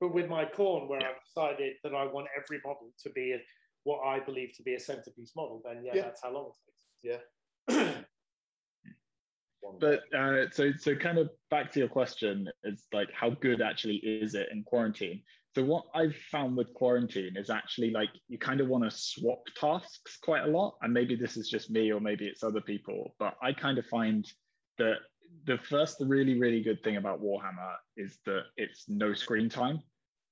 But with my corn, where I've decided that I want every model to be what I believe to be a centerpiece model, then that's how long it takes. Yeah. But so kind of back to your question, it's like, how good actually is it in quarantine? So what I've found with quarantine is actually like you kind of want to swap tasks quite a lot. And maybe this is just me, or maybe it's other people, but I kind of find that the first really, really good thing about Warhammer is that it's no screen time,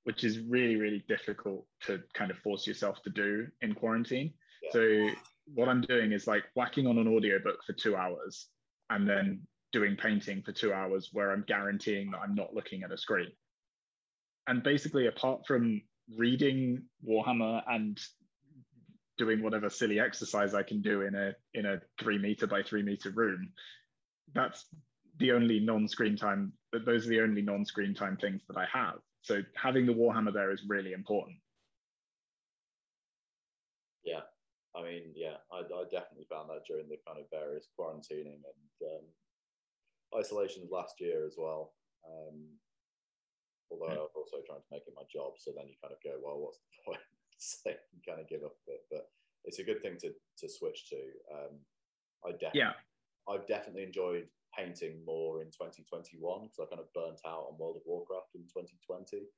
which is really, really difficult to kind of force yourself to do in quarantine. Yeah. So what I'm doing is like whacking on an audiobook for 2 hours and then doing painting for 2 hours where I'm guaranteeing that I'm not looking at a screen. And basically, apart from reading Warhammer and doing whatever silly exercise I can do in a 3 meter by 3 meter room, that's the only non-screen time, those are the only non-screen time things that I have. So having the Warhammer there is really important. Yeah, I mean, yeah, I definitely found that during the kind of various quarantining and isolations last year as well. Although I was also trying to make it my job, so then you kind of go, well, what's the point? So you kind of give up a bit, but it's a good thing to switch to. I've definitely enjoyed painting more in 2021 because I kind of burnt out on World of Warcraft in 2020.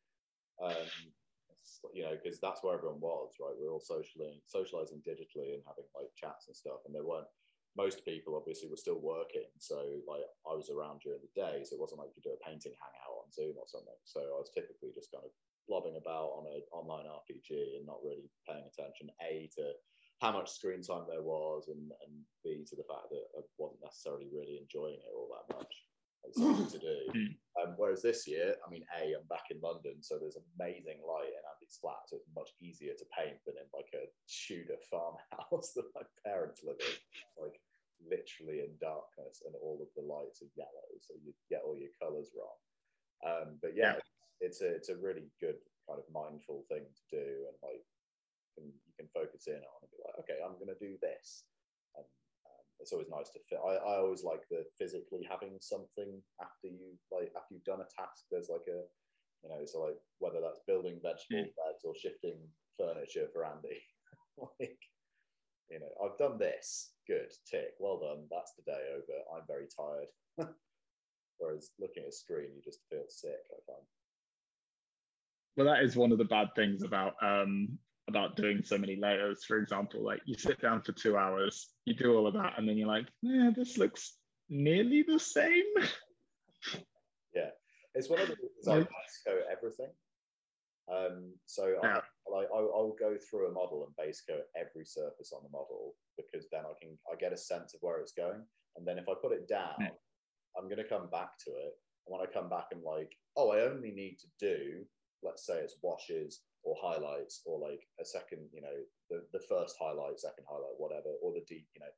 You know, because that's where everyone was, right? We're all socializing digitally and having like chats and stuff. And most people obviously were still working. So like I was around during the day, so it wasn't like you could do a painting hangout on Zoom or something. So I was typically just kind of blobbing about on an online RPG and not really paying attention, A, to how much screen time there was, and B, to the fact that I wasn't necessarily really enjoying it all that much. It's something to do. Whereas this year, I mean, A, I'm back in London, so there's amazing light in Andy's flat, so it's much easier to paint than in like a Tudor farmhouse that my parents live in, like literally in darkness, and all of the lights are yellow, so you get all your colours wrong. But yeah, it's a really good kind of mindful thing to do, and like you can focus in on and be like, okay, I'm going to do this. And it's always nice to fit. I always like the physically having something after you've done a task. There's like a, you know, so like whether that's building vegetable beds or shifting furniture for Andy, like, you know, I've done this. Good, tick, well done. That's the day over. I'm very tired. Whereas looking at a screen, you just feel sick, I find. Well, that is one of the bad things about doing so many layers. For example, like you sit down for 2 hours, you do all of that, and then you're like, yeah, this looks nearly the same. Yeah, it's one of the reasons I base coat everything. I'll go through a model and base coat every surface on the model, because then I get a sense of where it's going, and then if I put it down, I'm going to come back to it. And when I come back, I'm like, oh, I only need to do, let's say it's washes or highlights, or like a second, you know, the first highlight, second highlight, whatever, or the deep, you know,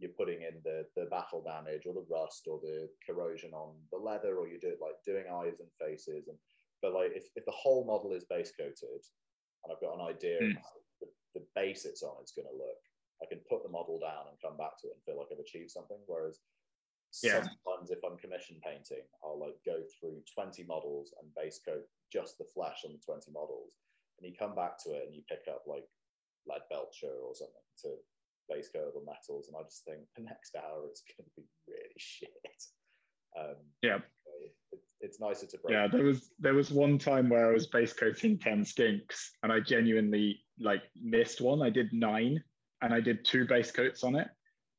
you're putting in the battle damage or the rust or the corrosion on the leather, or you do it like doing eyes and faces. And but like if the whole model is base coated and I've got an idea of how the base it's on is going to look, I can put the model down and come back to it and feel like I've achieved something. Whereas sometimes if I'm commission painting, I'll like go through 20 models and base coat just the flesh on the 20 models, and you come back to it and you pick up like lead belcher or something to base coat the metals, and I just think the next hour it's going to be really shit. It's nicer to break. Yeah, there was one time where I was base coating 10 skinks, and I genuinely like missed one. I did 9, and I did 2 base coats on it,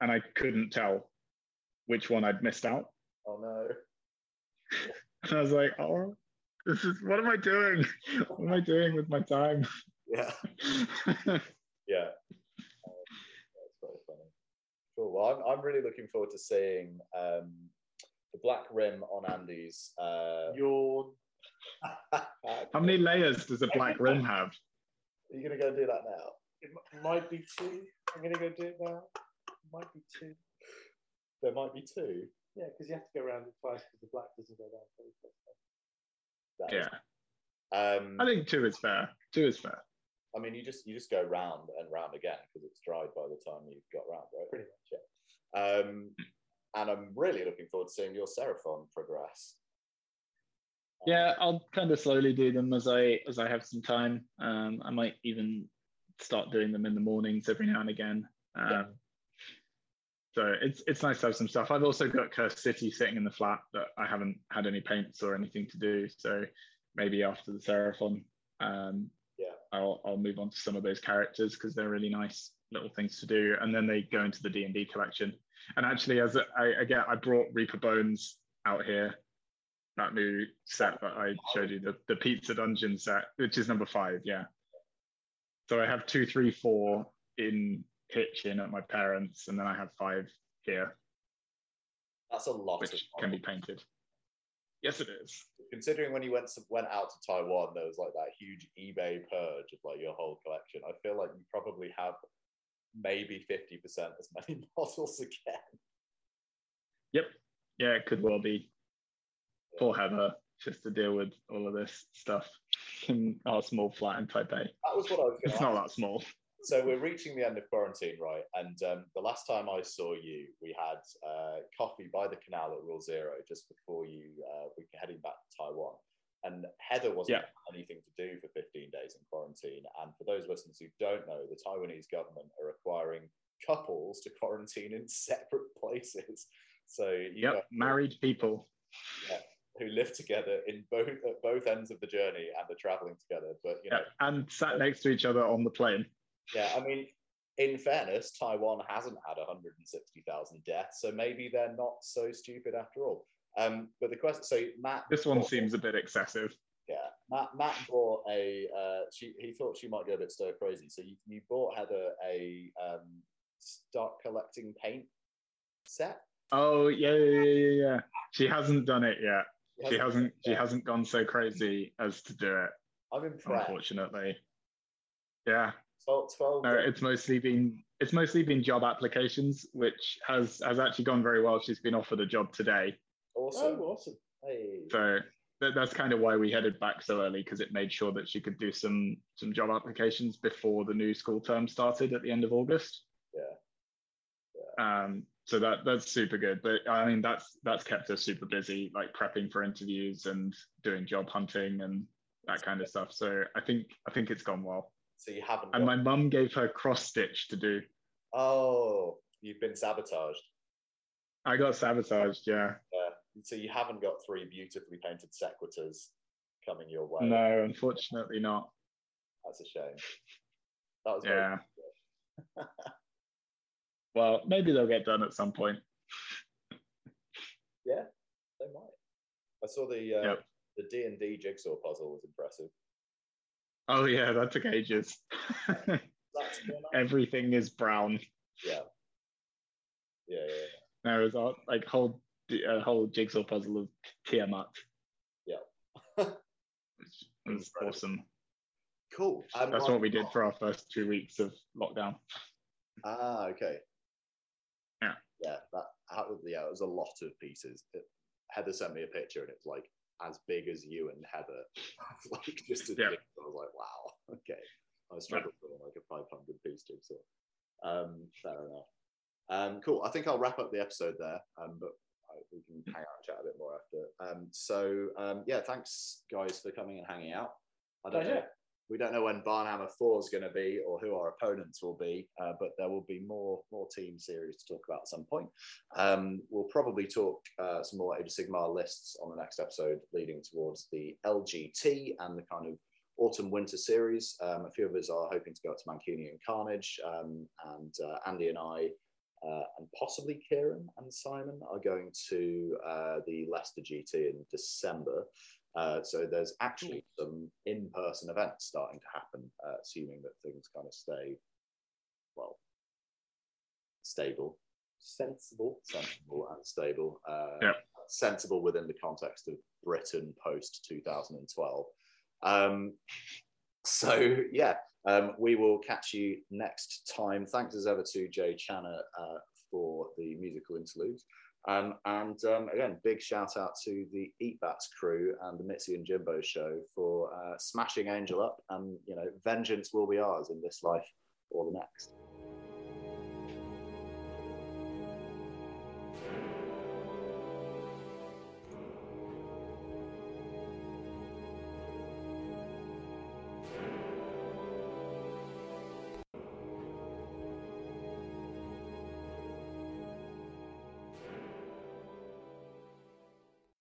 and I couldn't tell which one I'd missed out. Oh no. And I was like, oh, this is, what am I doing? What am I doing with my time? Yeah. Yeah. That's very funny. Cool. Well, I'm really looking forward to seeing the black rim on Andy's. How many layers does a black rim have? Are you going to go do that now? It might be 2. I'm going to go do it now. It might be 2. There might be 2. Yeah, because you have to go around it twice because the black doesn't go down. I think 2 is fair. 2 is fair. I mean, you just go round and round again because it's dried by the time you've got round, right? Pretty much, yeah. And I'm really looking forward to seeing your Seraphon progress. Yeah, I'll kind of slowly do them as I have some time. I might even start doing them in the mornings every now and again. So it's nice to have some stuff. I've also got Cursed City sitting in the flat that I haven't had any paints or anything to do. So maybe after the Seraphon, I'll move on to some of those characters because they're really nice little things to do. And then they go into the D&D collection. And actually, I brought Reaper Bones out here, that new set that I showed you, the Pizza Dungeon set, which is number 5, yeah. So I have 2, 3, 4 in kitchen at my parents, and then I have 5 here. That's a lot, which can be painted. Yes, it is. Considering when you went out to Taiwan, there was like that huge eBay purge of like your whole collection. I feel like you probably have maybe 50% as many models again. Yep. Yeah, it could well be. Yeah. Poor Heather, just to deal with all of this stuff in our small flat in Taipei. That was what I was going to ask. It's not that small. So we're reaching the end of quarantine, right? And the last time I saw you, we had coffee by the canal at Rule Zero just before you were heading back to Taiwan. And Heather wasn't anything to do for 15 days in quarantine. And for those listeners who don't know, the Taiwanese government are requiring couples to quarantine in separate places. So married people. Yeah. Who live together in both ends of the journey and are traveling together, but you know, and sat next to each other on the plane. Yeah, I mean, in fairness, Taiwan hasn't had 160,000 deaths, so maybe they're not so stupid after all. But the question, so Matt, this one seems a bit excessive. Yeah, Matt bought a. He thought she might go a bit stir crazy, so you bought Heather a start collecting paint set. Oh yeah. She hasn't done it yet. She hasn't gone so crazy as to do it. I'm impressed. Unfortunately, yeah. 12. It's mostly been job applications, which has actually gone very well. She's been offered a job today. Awesome. Hey. So. That's kind of why we headed back so early, because it made sure that she could do some job applications before the new school term started at the end of August. Yeah. So that's super good. But I mean, that's kept us super busy, like prepping for interviews and doing job hunting and that kind of stuff. So I think it's gone well. So you haven't. And my mum gave her cross stitch to do. Oh, you've been sabotaged. I got sabotaged. Yeah. So you haven't got 3 beautifully painted sequiturs coming your way. No, unfortunately not. That's a shame. That was very good. Well, maybe they'll get done at some point. Yeah, they might. I saw the D&D jigsaw puzzle was impressive. Oh yeah, that took ages. Everything is brown. Yeah. No, it was like a whole jigsaw puzzle of Tiamat. Yeah. It was awesome. Cool. That's what we did for our first 2 weeks of lockdown. Ah, okay. Yeah. Yeah, it was a lot of pieces. Heather sent me a picture and it's like as big as you and Heather. Like just a jigsaw. I was like, wow, okay. I was struggling with like a 500 piece jigsaw. Fair enough. Cool. I think I'll wrap up the episode there. But we can hang out and chat a bit more after. Thanks guys for coming and hanging out. We don't know when Barnhammer 4 is going to be or who our opponents will be, but there will be more team series to talk about at some point. We'll probably talk some more Age of Sigmar lists on the next episode, leading towards the LGT and the kind of autumn-winter series. A few of us are hoping to go up to Mancunian Carnage, and Andy and I, and possibly Kieran and Simon, are going to the Leicester GT in December. So there's actually some in-person events starting to happen, assuming that things kind of stay, well, stable, sensible and stable. Sensible within the context of Britain post-2012. We will catch you next time. Thanks as ever to Jay Channer for the musical interlude. Again, big shout out to the Eat Bats crew and the Mitzi and Jimbo show for smashing Angel up. And, vengeance will be ours in this life or the next.